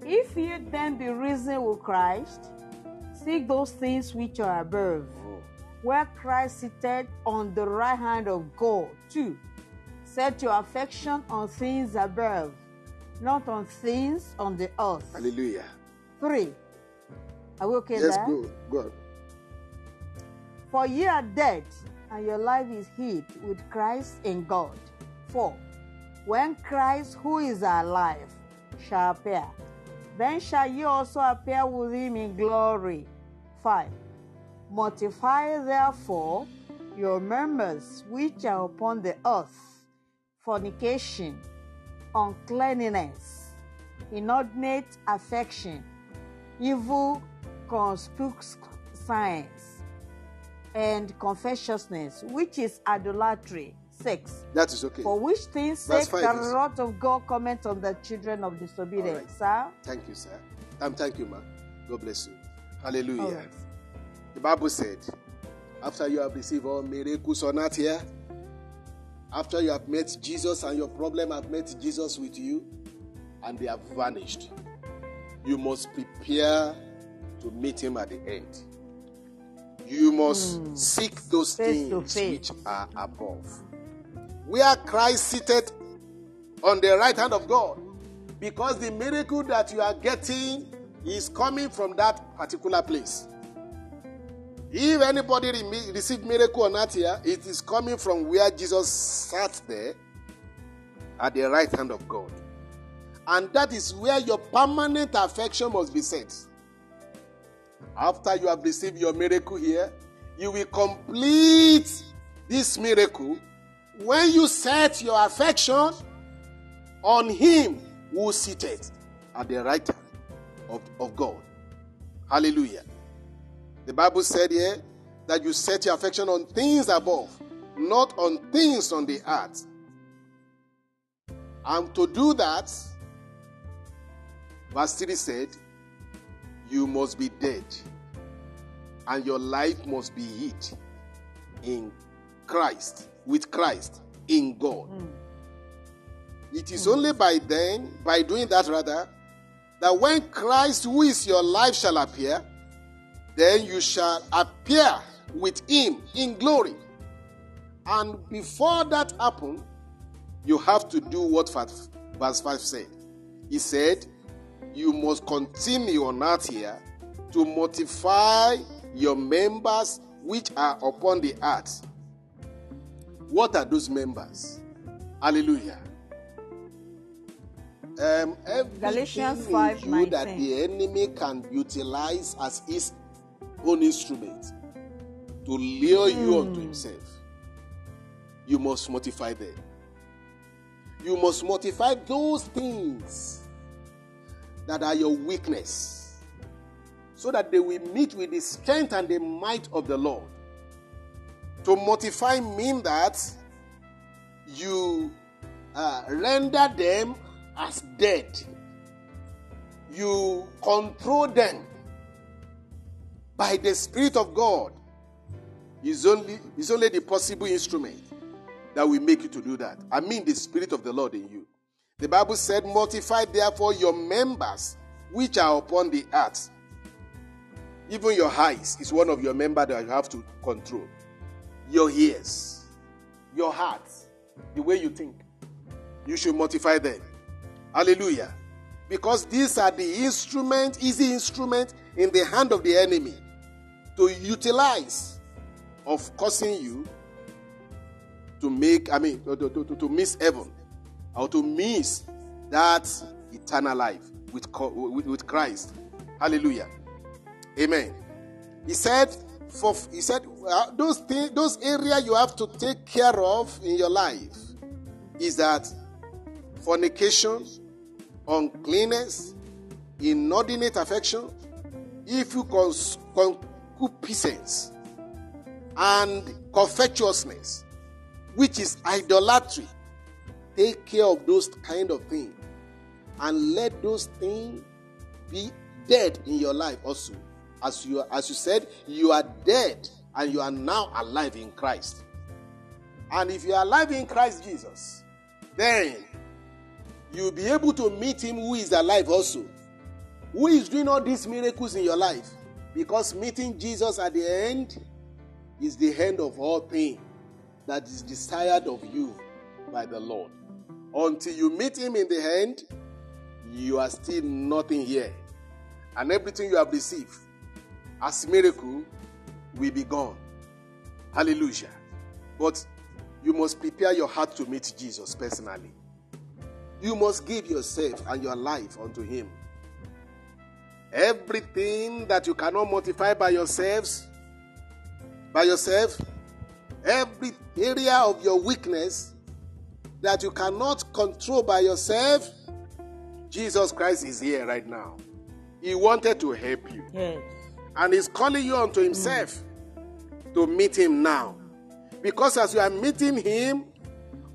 if ye then be risen with Christ, seek those things which are above, where Christ sitteth on the right hand of God. Two, set your affection on things above, not on things on the earth. Hallelujah. Three. Are we okay yes, there? Yes, go, go on. For ye are dead, and your life is hid with Christ in God. Four. When Christ, who is alive, shall appear, then shall ye also appear with him in glory. Five. Mortify therefore your members which are upon the earth, fornication, uncleanness, inordinate affection, evil concupiscence, and confectiousness, which is idolatry. Six. That is okay. For which things sake the wrath of God cometh on the children of disobedience. Right. Sir? Thank you, sir. Um, thank you, ma'am. God bless you. Hallelujah. Right. The Bible said, after you have received all miracles on earth here, after you have met Jesus and your problem have met Jesus with you, and they have vanished, you must prepare to meet him at the end. You must mm. seek those face things which are above. Where Christ seated on the right hand of God, because the miracle that you are getting is coming from that particular place. If anybody re- received miracle on earth here, it is coming from where Jesus sat there at the right hand of God. And that is where your permanent affection must be set. After you have received your miracle here, you will complete this miracle when you set your affection on him who is seated at the right hand of, of God. Hallelujah. The Bible said here that you set your affection on things above, not on things on the earth. And to do that, verse three said, you must be dead, and your life must be hid in Christ, with Christ, in God. Mm. It is mm. only by then, by doing that rather, that when Christ, who is your life, shall appear, then you shall appear with him in glory. And before that happens, you have to do what verse five said. He said, you must continue on earth here to mortify your members which are upon the earth. What are those members? Hallelujah. Um, Galatians five nineteen. Everything that the enemy can utilize as his own instrument to lure mm. you unto himself, you must mortify them. You must mortify those things that are your weakness, so that they will meet with the strength and the might of the Lord. To mortify means that you uh, render them as dead. You control them by the Spirit of God. It's only, it's only the possible instrument that will make you to do that. I mean the Spirit of the Lord in you. The Bible said, mortify therefore your members which are upon the earth. Even your eyes is one of your members that you have to control. Your ears, your heart, the way you think. You should mortify them. Hallelujah. Because these are the instrument, easy instrument in the hand of the enemy to utilize of causing you to make, I mean, to, to, to, to miss heaven. How to miss that eternal life with, with, with Christ. Hallelujah. Amen. He said, for, he said uh, those things, those areas you have to take care of in your life is that fornication, uncleanness, inordinate affection, evil concupiscence, and covetousness, which is idolatry. Take care of those kind of things, and let those things be dead in your life also. As you, as you said, you are dead and you are now alive in Christ. And if you are alive in Christ Jesus, then you'll be able to meet him who is alive also, who is doing all these miracles in your life. Because meeting Jesus at the end is the end of all things that is desired of you by the Lord. Until you meet him in the end, you are still nothing here. And everything you have received as miracle will be gone. Hallelujah. But you must prepare your heart to meet Jesus personally. You must give yourself and your life unto him. Everything that you cannot mortify by yourselves, by yourself, every area of your weakness that you cannot control by yourself, Jesus Christ is here right now. He wanted to help you. Yes. And he's calling you unto himself mm. to meet him now. Because as you are meeting him,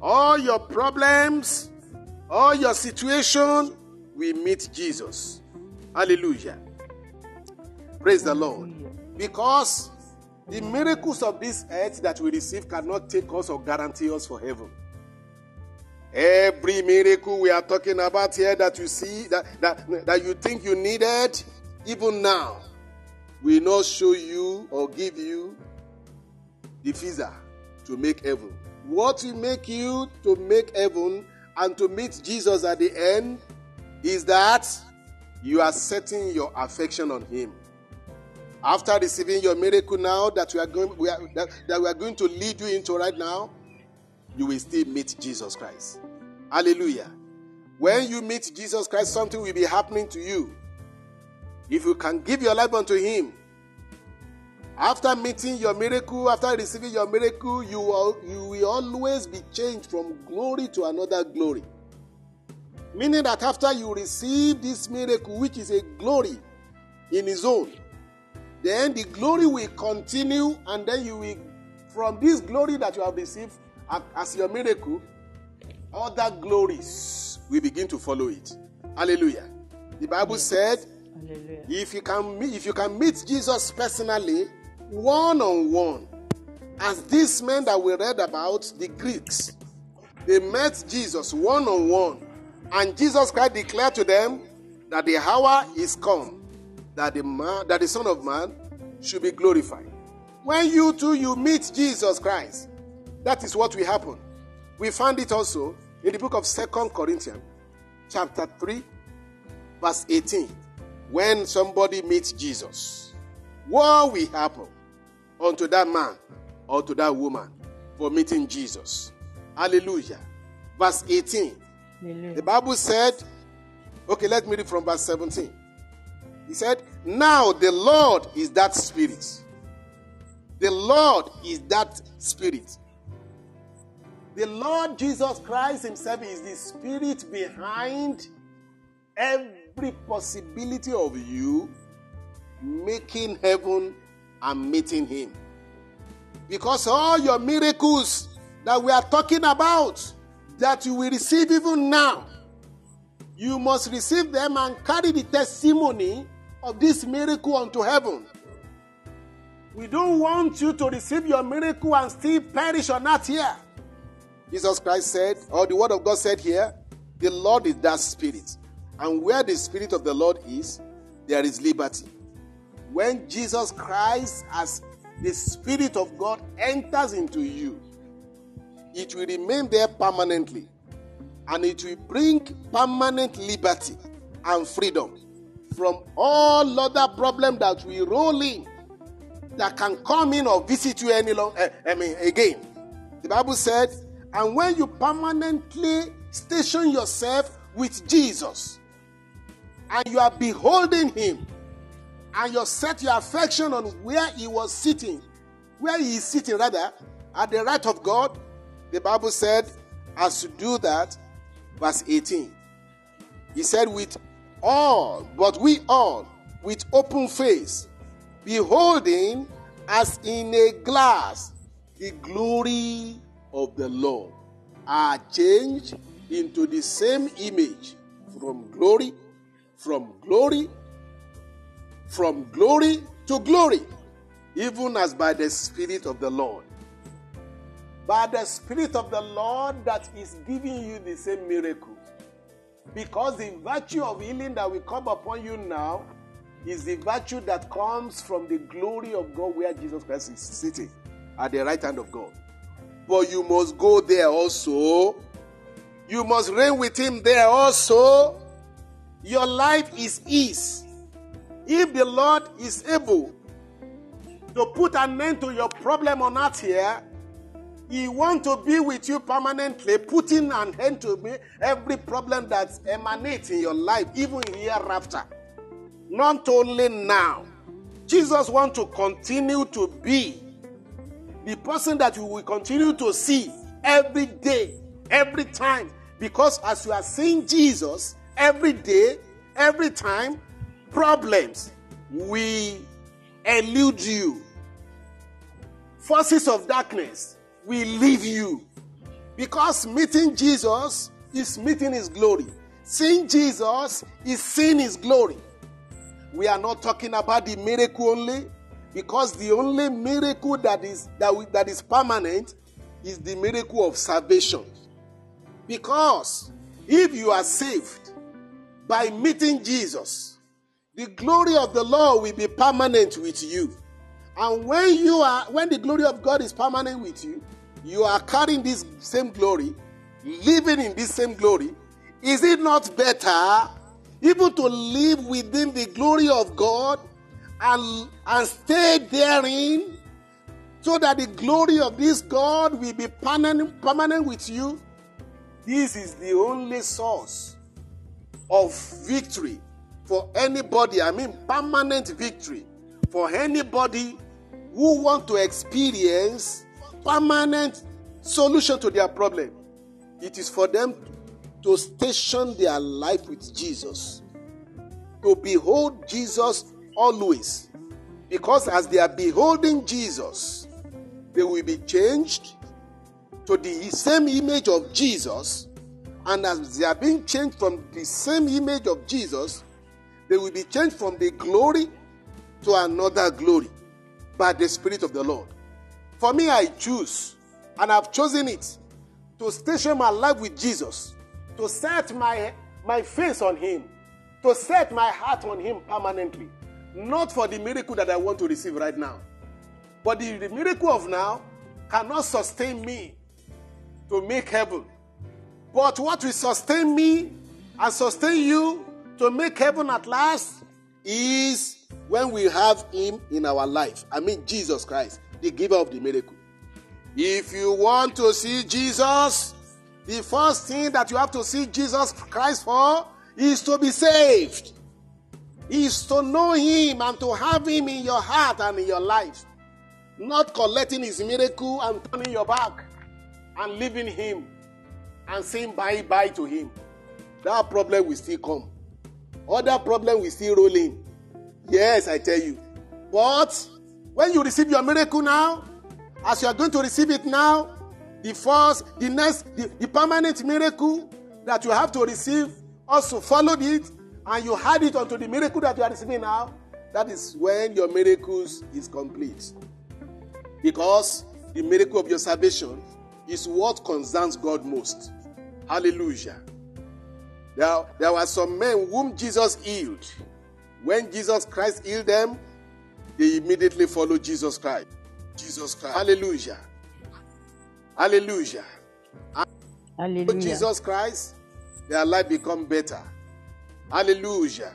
all your problems, all your situation, will meet Jesus. Hallelujah. Praise the Lord. Because the miracles of this earth that we receive cannot take us or guarantee us for heaven. Every miracle we are talking about here that you see, that, that, that you think you needed, even now, will not show you or give you the visa to make heaven. What will make you to make heaven and to meet Jesus at the end is that you are setting your affection on him. After receiving your miracle now that we are going, we are, that, that we are going to lead you into right now, you will still meet Jesus Christ. Hallelujah. When you meet Jesus Christ, something will be happening to you. If you can give your life unto him, after meeting your miracle, after receiving your miracle, you will, you will always be changed from glory to another glory. Meaning that after you receive this miracle, which is a glory in his own, then the glory will continue, and then you will, from this glory that you have received as your miracle, other glories will begin to follow it. Hallelujah. The Bible said, Hallelujah. if you can, if you can meet Jesus personally, one on one, as these men that we read about, the Greeks, they met Jesus one on one, and Jesus Christ declared to them that the hour is come that the man, that the Son of Man should be glorified. When you too, you meet Jesus Christ, that is what will happen. We found it also in the book of Second Corinthians, chapter three, verse eighteen. When somebody meets Jesus, what will happen unto that man or to that woman for meeting Jesus? Hallelujah. Verse eighteen. Hallelujah. The Bible said, okay, let me read from verse seventeen. He said, now the Lord is that Spirit. The Lord is that Spirit. The Lord Jesus Christ himself is the Spirit behind every possibility of you making heaven and meeting him. Because all your miracles that we are talking about, that you will receive even now, you must receive them and carry the testimony of this miracle unto heaven. We don't want you to receive your miracle and still perish on earth here. Jesus Christ said, or the word of God said here, the Lord is that Spirit. And where the Spirit of the Lord is, there is liberty. When Jesus Christ, as the Spirit of God, enters into you, it will remain there permanently. And it will bring permanent liberty and freedom from all other problems that we roll in, that can come in or visit you any long. I mean, again, the Bible said, and when you permanently station yourself with Jesus, and you are beholding him, and you set your affection on where he was sitting, where he is sitting rather, at the right of God, the Bible said, as you do that, verse eighteen, he said, with all, but we all, with open face, beholding as in a glass the glory of the Lord, are changed into the same image from glory, from glory, from glory to glory, even as by the Spirit of the Lord. by the Spirit of the Lord that is giving you the same miracle. Because the virtue of healing that will come upon you now is the virtue that comes from the glory of God where Jesus Christ is sitting at the right hand of God. But you must go there also. You must reign with him there also. Your life is ease. If the Lord is able to put an end to your problem on earth here, he wants to be with you permanently, putting an end to me every problem that's emanating in your life, even hereafter. Not only now. Jesus wants to continue to be the person that you will continue to see every day, every time. Because as you are seeing Jesus every day, every time, problems will elude you. Forces of darkness will leave you. Because meeting Jesus is meeting his glory. Seeing Jesus is seeing his glory. We are not talking about the miracle only, because the only miracle that is that, we, that is permanent is the miracle of salvation. Because if you are saved by meeting Jesus, the glory of the Lord will be permanent with you. And when you are, when the glory of God is permanent with you, you are carrying this same glory, living in this same glory. Is it not better even to live within the glory of God and, and stay therein, so that the glory of this God will be permanent, permanent with you? This is the only source of victory for anybody. I mean, permanent victory for anybody who wants to experience permanent solution to their problem. It is for them to station their life with Jesus, to behold Jesus always. Because as they are beholding Jesus, they will be changed to the same image of Jesus. And as they are being changed from the same image of Jesus, they will be changed from the glory to another glory by the Spirit of the Lord. For me, I choose, and I've chosen it, to station my life with Jesus, to set my, my face on him, to set my heart on him permanently. Not for the miracle that I want to receive right now. But the, the miracle of now cannot sustain me to make heaven. But what will sustain me and sustain you to make heaven at last is when we have him in our life. I mean Jesus Christ, the giver of the miracle. If you want to see Jesus, the first thing that you have to see Jesus Christ for is to be saved. Is to know him and to have him in your heart and in your life. Not collecting his miracle and turning your back and leaving him and saying bye-bye to him. That problem will still come. Other problem will still roll in. Yes, I tell you. But when you receive your miracle now, as you are going to receive it now, The first, the next, the, the permanent miracle that you have to receive also followed it, and you add it onto the miracle that you are receiving now. That is when your miracles is complete. Because the miracle of your salvation is what concerns God most. Hallelujah. Now, there were some men whom Jesus healed. When Jesus Christ healed them, they immediately followed Jesus Christ. Jesus Christ. Hallelujah. Hallelujah. Hallelujah. For Jesus Christ, their life become better. Hallelujah.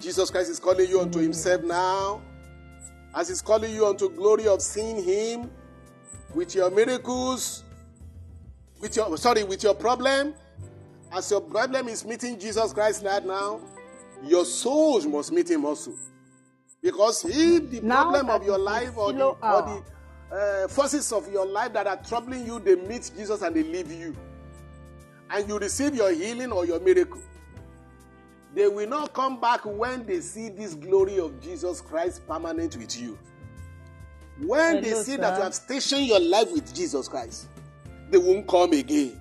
Jesus Christ is calling you unto himself now. As he's calling you unto glory of seeing him with your miracles, with your sorry, with your problem. As your problem is meeting Jesus Christ right now, your soul must meet him also. Because if the now problem of your life or the, or the Uh, forces of your life that are troubling you, they meet Jesus and they leave you. And you receive your healing or your miracle. They will not come back when they see this glory of Jesus Christ permanent with you. When Hello, they see sir. that you have stationed your life with Jesus Christ, they won't come again.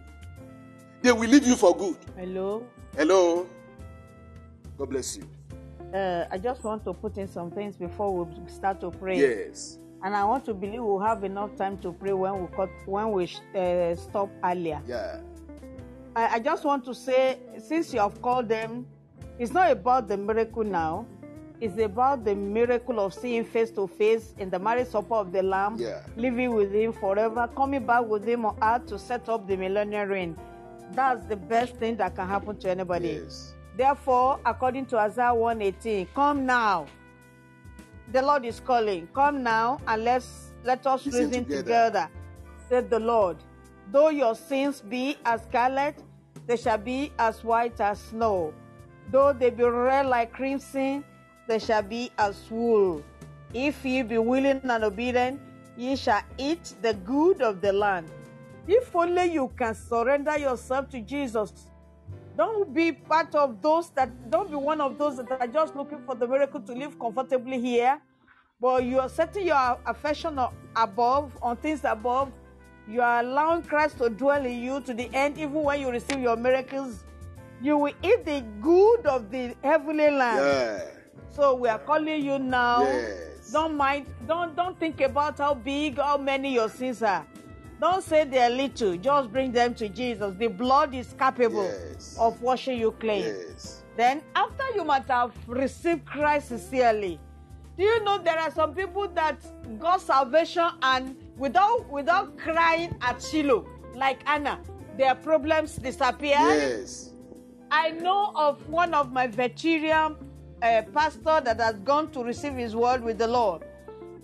They will leave you for good. Hello. Hello. God bless you. Uh, I just want to put in some things before we start to pray. Yes. And I want to believe we'll have enough time to pray when we cut, when we uh, stop earlier. Yeah. I, I just want to say, since you have called them, it's not about the miracle now. It's about the miracle of seeing face to face in the marriage supper of the Lamb, yeah. living with Him forever, coming back with Him on earth to set up the millennial reign. That's the best thing that can happen to anybody. Yes. Therefore, according to Isaiah one eighteen, come now. The Lord is calling. Come now and let's, let us reason, reason together. together, said the Lord. Though your sins be as scarlet, they shall be as white as snow. Though they be red like crimson, they shall be as wool. If ye be willing and obedient, ye shall eat the good of the land. If only you can surrender yourself to Jesus. Don't be part of those that, don't be one of those that are just looking for the miracle to live comfortably here, but you are setting your affection above, on things above. You are allowing Christ to dwell in you to the end. Even when you receive your miracles, you will eat the good of the heavenly land. Yeah. So we are calling you now. Yes. Don't mind. Don't don't think about how big, how many your sins are. Don't say they are little. Just bring them to Jesus. The blood is capable yes. of washing you clean. Yes. Then after you must have received Christ sincerely, do you know there are some people that got salvation and without without crying at Shiloh, like Anna, their problems disappeared. Yes. I know of one of my veteran uh, pastor that has gone to receive his word with the Lord.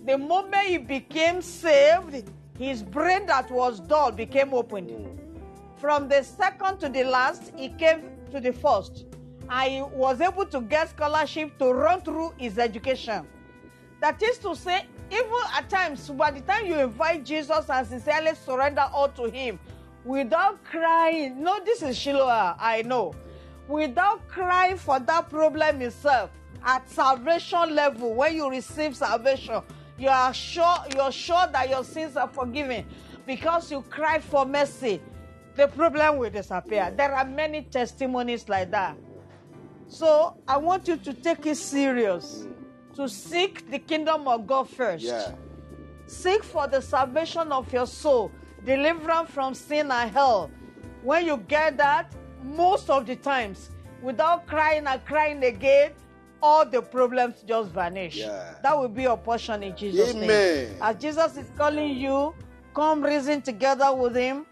The moment he became saved, his brain that was dull became opened. From the second to the last, he came to the first. I was able to get scholarship to run through his education. That is to say, even at times, by the time you invite Jesus and sincerely surrender all to Him, without crying, no, this is Shiloh, I know, without crying for that problem itself, at salvation level, when you receive salvation, you are sure, you're sure that your sins are forgiven because you cry for mercy, the problem will disappear. There are many testimonies like that. So I want you to take it serious, to seek the kingdom of God first. Yeah. Seek for the salvation of your soul, deliverance from sin and hell. When you get that, most of the times, without crying and crying again, all the problems just vanish. Yeah. That will be your portion in Jesus' Amen. name. As Jesus is calling you, come reason together with Him,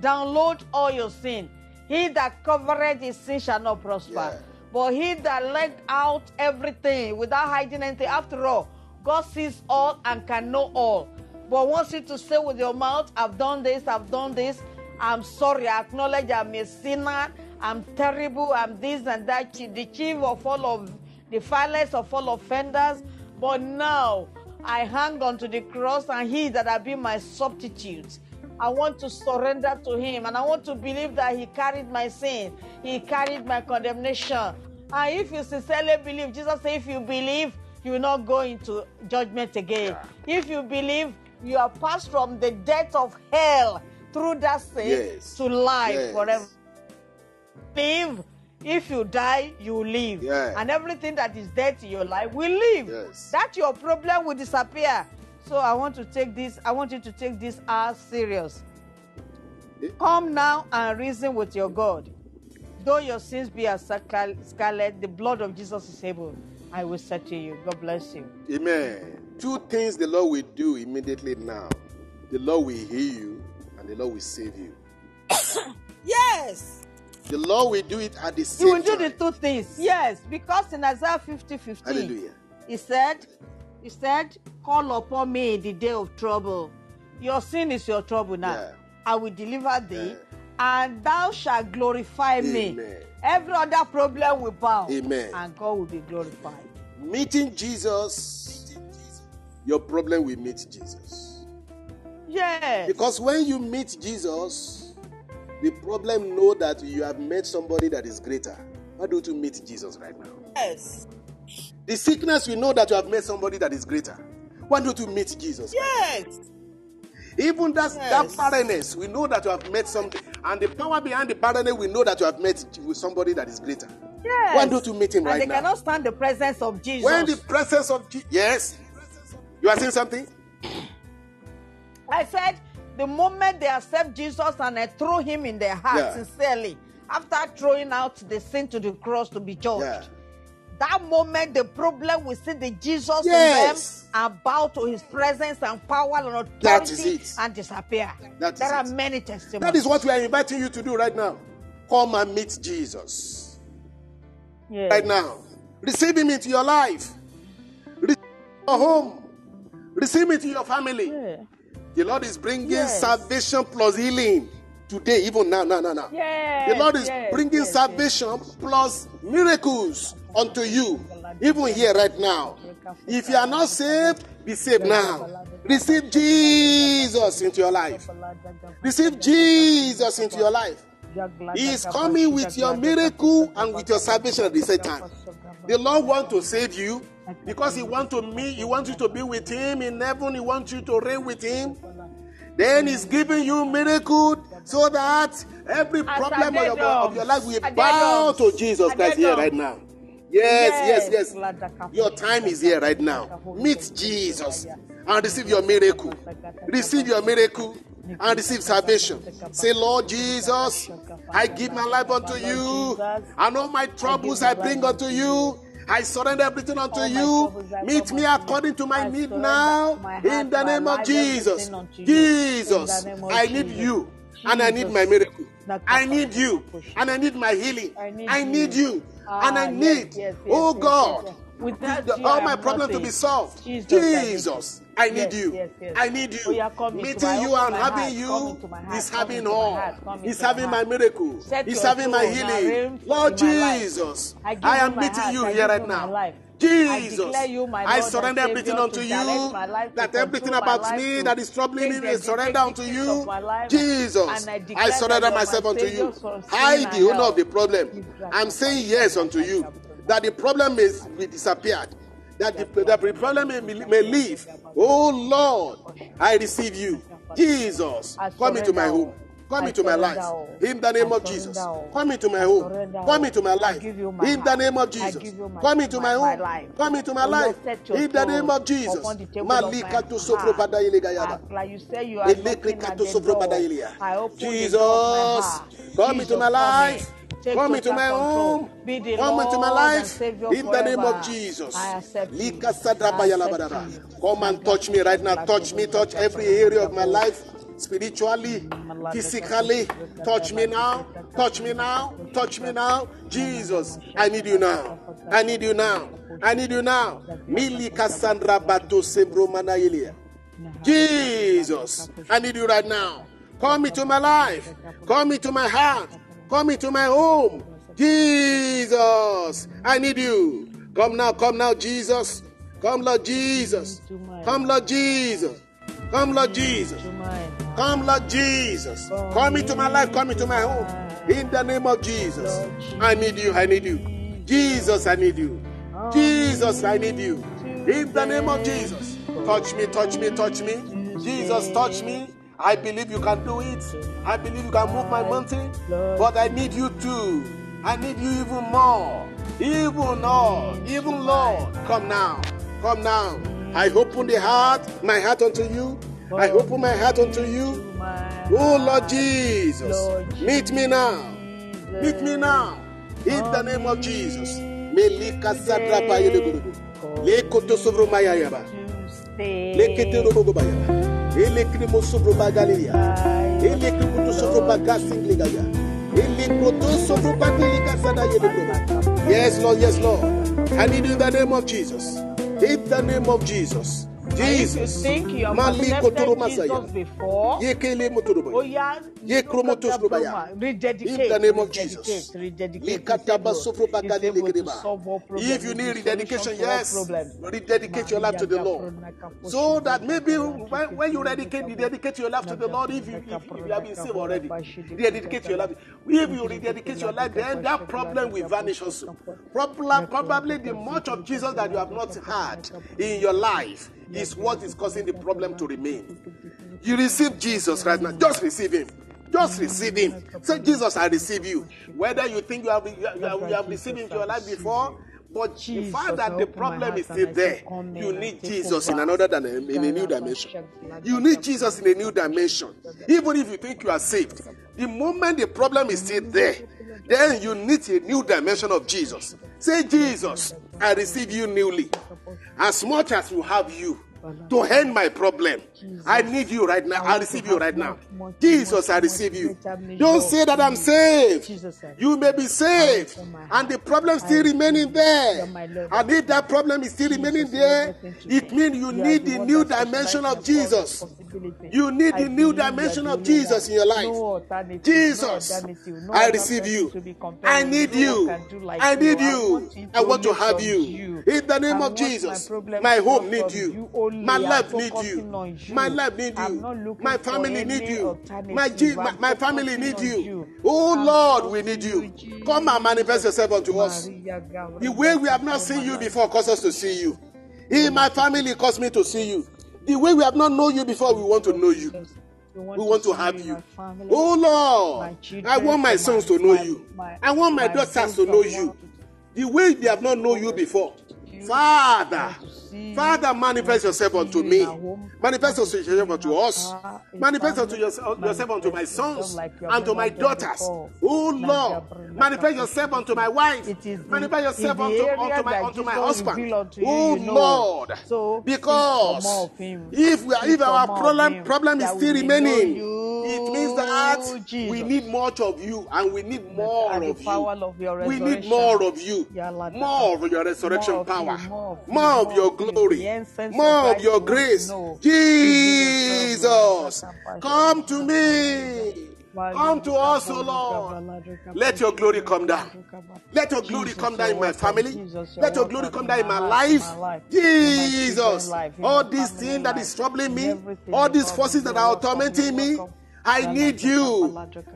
download all your sin. He that covereth his sin shall not prosper. Yeah. But he that let out everything without hiding anything, after all, God sees all and can know all. But wants you to say with your mouth, I've done this, I've done this, I'm sorry, I acknowledge I'm a sinner, I'm terrible, I'm this and that, the chief of all of, the foulest of all offenders. But now I hang on to the cross and He that has been my substitute. I want to surrender to Him, and I want to believe that He carried my sin. He carried my condemnation. And if you sincerely believe, Jesus said, if you believe, you will not go into judgment again. Yeah. If you believe, you are passed from the death of hell through that sin yes. to life yes. forever. Believe, if you die, you live. Yeah. And everything that is dead in your life will live. Yes. That your problem will disappear. So I want to take this, I want you to take this as serious. Come now and reason with your God. Though your sins be as scarlet, the blood of Jesus is able. I will say to you, God bless you. Amen. Two things the Lord will do immediately now. The Lord will heal you and the Lord will save you. Yes. The Lord will do it at the same time. He will do the two things. Yes, because in Isaiah fifty fifteen, Hallelujah. He said, He said, call upon me in the day of trouble. Your sin is your trouble now. Yeah. I will deliver thee, yeah. and thou shalt glorify Amen. me. Every other problem will bow, Amen. and God will be glorified. Meeting Jesus, your problem will meet Jesus. Yes. Because when you meet Jesus, the problem knows that you have met somebody that is greater. Why don't you meet Jesus right now? Yes. The sickness, we know that you have met somebody that is greater. Why don't you meet Jesus? Yes. Even that, yes. that barrenness, we know that you have met something. And the power behind the barrenness, we know that you have met somebody that is greater. Yes. Why don't you meet Him and right now? And they cannot stand the presence of Jesus. When the presence of Jesus... Yes. You are saying something? I said, the moment they accept Jesus and I throw him in their heart yeah. sincerely, after throwing out the sin to the cross to be judged, yeah. that moment the problem will see the Jesus yes. in them and bow to his presence and power and authority that is it. and disappear. That is there are it. many testimonies. That is what we are inviting you to do right now. Come and meet Jesus. Yes. Right now. Receive him into your life. Receive him into your home. Receive him into your family. Yeah. The Lord is bringing yes. salvation plus healing today, even now, now, now, now. Yes. The Lord is yes. bringing yes. salvation yes. plus miracles unto you, even here right now. If you are not saved, be saved now. Receive Jesus into your life. Receive Jesus into your life. He is coming with your miracle and with your salvation at the same time. The Lord wants to save you because He wants to meet, He wants you to be with Him in heaven. He wants you to reign with Him. Then He's giving you miracle so that every problem of your, of your life will bow to Jesus Christ here right now. Yes, yes, yes. Your time is here right now. Meet Jesus and receive your miracle. Receive your miracle and receive salvation. Say, Lord Jesus, I give my life unto you, and all my troubles I bring unto you. I surrender everything unto you. Meet me according to my need now. In the name of Jesus. Jesus, I need you, and I need my miracle. I need you, and I need my healing. I need you, and I need, oh God, all my problems to be solved. Jesus, I need you. I need you. Meeting you and having you is having all. Is having my miracle. Is having my healing. Lord Jesus, I am meeting you here right now. Jesus, I, you, I surrender everything unto you, life, that everything about me that is troubling me, I surrender unto you. Life, Jesus, I, I surrender myself unto you. I, the owner of the problem, I'm saying yes unto you, that the problem may be disappeared, that the, that the problem may, may leave. Oh Lord, I receive you. Jesus, come into my home. Come into my life. In the name of Jesus. Come into my home. Come into my life. In the name of Jesus. Come into my home. Come into my life. In the name of Jesus. Jesus. Come into my life. Come into my home. Come into my life. In the name of Jesus. Come and touch me right now. Touch me. Touch every area of my life. Spiritually, physically, touch me now, touch me now, touch me now. Jesus, I need you now. I need you now. I need you now. Jesus, I need you right now. Come into my life. Come into my heart. Come into my home. Jesus, I need you. Come now, come now, Jesus. Come, Lord Jesus. Come, Lord Jesus. Come, Lord Jesus. Come, Lord Jesus. Come into my life. Come into my home. In the name of Jesus. I need you. I need you. Jesus, I need you. Jesus, I need you. In the name of Jesus. Touch me, touch me, touch me. Jesus, touch me. I believe you can do it. I believe you can move my mountain. But I need you too. I need you even more. Even more. Even Lord. Come now. Come now. I open the heart, my heart unto you. I open my heart unto you. Oh Lord Jesus, meet me now. Meet me now. In the name of Jesus. Yes, Lord, yes, Lord. I need you in the name of Jesus. In the name of Jesus. Jesus. And if you think you have accepted Jesus before, oh yeah, rededicate. In the name of Jesus. Rededicate. If you need rededication, yes, rededicate your life to the Lord. So that maybe when, when you rededicate, rededicate your life to the Lord, if you, if you have been saved already, rededicate your life. If you rededicate your life, then that problem will vanish also. Probably, probably the much of Jesus that you have not had in your life is what is causing the problem to remain. You receive Jesus right now. Just receive him. Just receive him. Say, Jesus, I receive you. Whether you think you have, you have, you have received him to your life before, But Jesus, the fact that the problem is still there, you need Jesus in another than a, in a new dimension. You need Jesus in a new dimension. Even if you think you are saved, the moment the problem is still there, then you need a new dimension of Jesus. Say, Jesus, I receive you newly. As much as you have you, to end my problem, I need you right now. I receive you right now. Jesus, I receive you. Don't say that I'm saved. You may be saved, and the problem still remaining there. And if that problem is still remaining there, it means you need the new dimension of Jesus. You need the new dimension of Jesus in your life. Jesus, I receive you. I need you. I need you. I want to have you. In the name of Jesus, my home needs you. My life needs you. My life needs you. My family needs you. My, Je- my, my family needs you. Oh Lord, we need you. Come and manifest yourself unto us. The way we have not seen you before cause us to see you. In my family caused me to see you. The way we have not known you before, we want to know you. We want to have you. Oh Lord, I want my sons to know you. I want my daughters to know you. The way they have not known you before. Father, Father, manifest yourself unto me. Manifest yourself unto us. Manifest unto yourself unto my sons and to my daughters. Oh Lord, manifest yourself unto my wife. Manifest yourself unto, unto, my, unto my husband. Oh Lord, because if we are, if our problem problem is still remaining, it means that we need much of you, and we need more of you. We need more of you, more of your resurrection power, more of your glory, more of your grace. Jesus, come to me. Come to us, O Lord. Let your glory come down. Let your glory come down in my family. Let your glory come down in my life. Jesus, all this thing that is troubling me, all these forces that are tormenting me, I need you.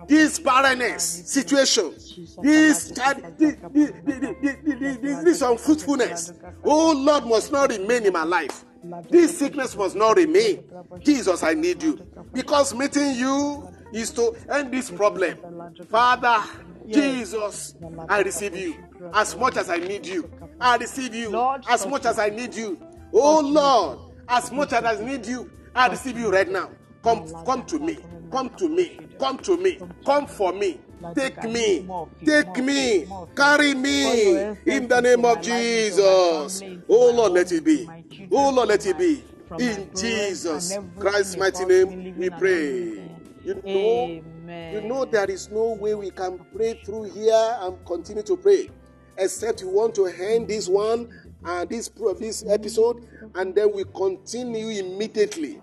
This barrenness situation, this, uh, this, this, this, this unfruitfulness, oh Lord, must not remain in my life. This sickness must not remain. Jesus, I need you. Because meeting you is to end this problem. Father, Jesus, I receive you. As much as I need you, I receive you. As much as I need you, oh Lord, as much as I need you, I receive you right now. Come, come to me. Come to me, come to me, come for me, take me, take me, carry me, in the name of Jesus. Oh Lord, let it be. Oh Lord, let it be. In Jesus Christ's mighty name we pray. You know, you know there is no way we can pray through here and continue to pray, except you want to end this one, and this, this episode, and then we continue immediately.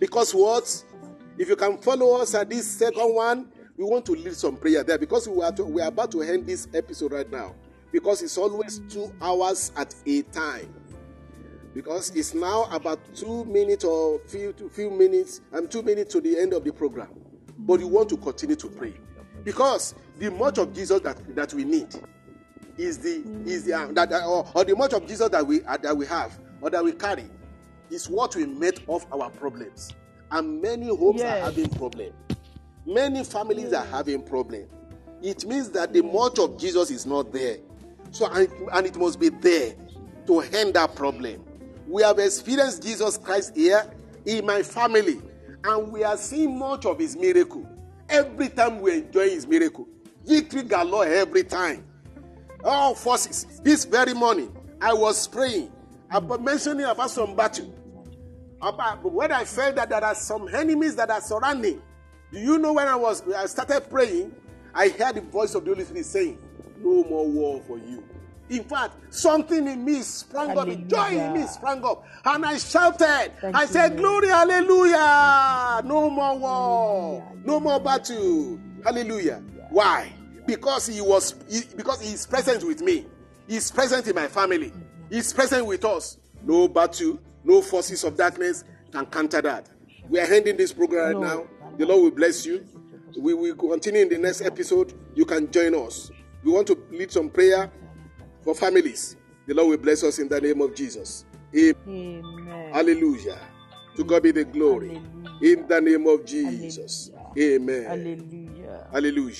Because what? If you can follow us at this second one, we want to lead some prayer there, because we are to, we are about to end this episode right now, because it's always two hours at a time, because it's now about two minutes or few few minutes and two minutes to the end of the program, but we want to continue to pray, because the much of Jesus that, that we need is the is the uh, that or, or the much of Jesus that we uh, that we have or that we carry is what we make of our problems. And many homes yes. are having problems. Many families yes. are having problems. It means that the much of Jesus is not there. So, and, and it must be there to end that problem. We have experienced Jesus Christ here in my family, and we are seeing much of his miracle. Every time we enjoy his miracle. Victory galore every time. All forces. This very morning, I was praying. I was mentioning about some battle. About when I felt that there are some enemies that are surrounding. Do you know when I was when I started praying, I heard the voice of the Holy Spirit saying, "No more war for you." In fact, something in me sprang hallelujah. up, joy in me sprang up, and I shouted. Thank I you, said, "Glory, hallelujah! No more war, hallelujah. no more battle, hallelujah!" Yeah. Why? Because he was, he, because he is present with me, he is present in my family, he is present with us. No battle. No forces of darkness can counter that. We are ending this program right now. The Lord will bless you. We will continue in the next episode. You can join us. We want to lead some prayer for families. The Lord will bless us in the name of Jesus. Amen. Amen. Hallelujah. To God be the glory. Hallelujah. In the name of Jesus. Hallelujah. Amen. Hallelujah. Hallelujah.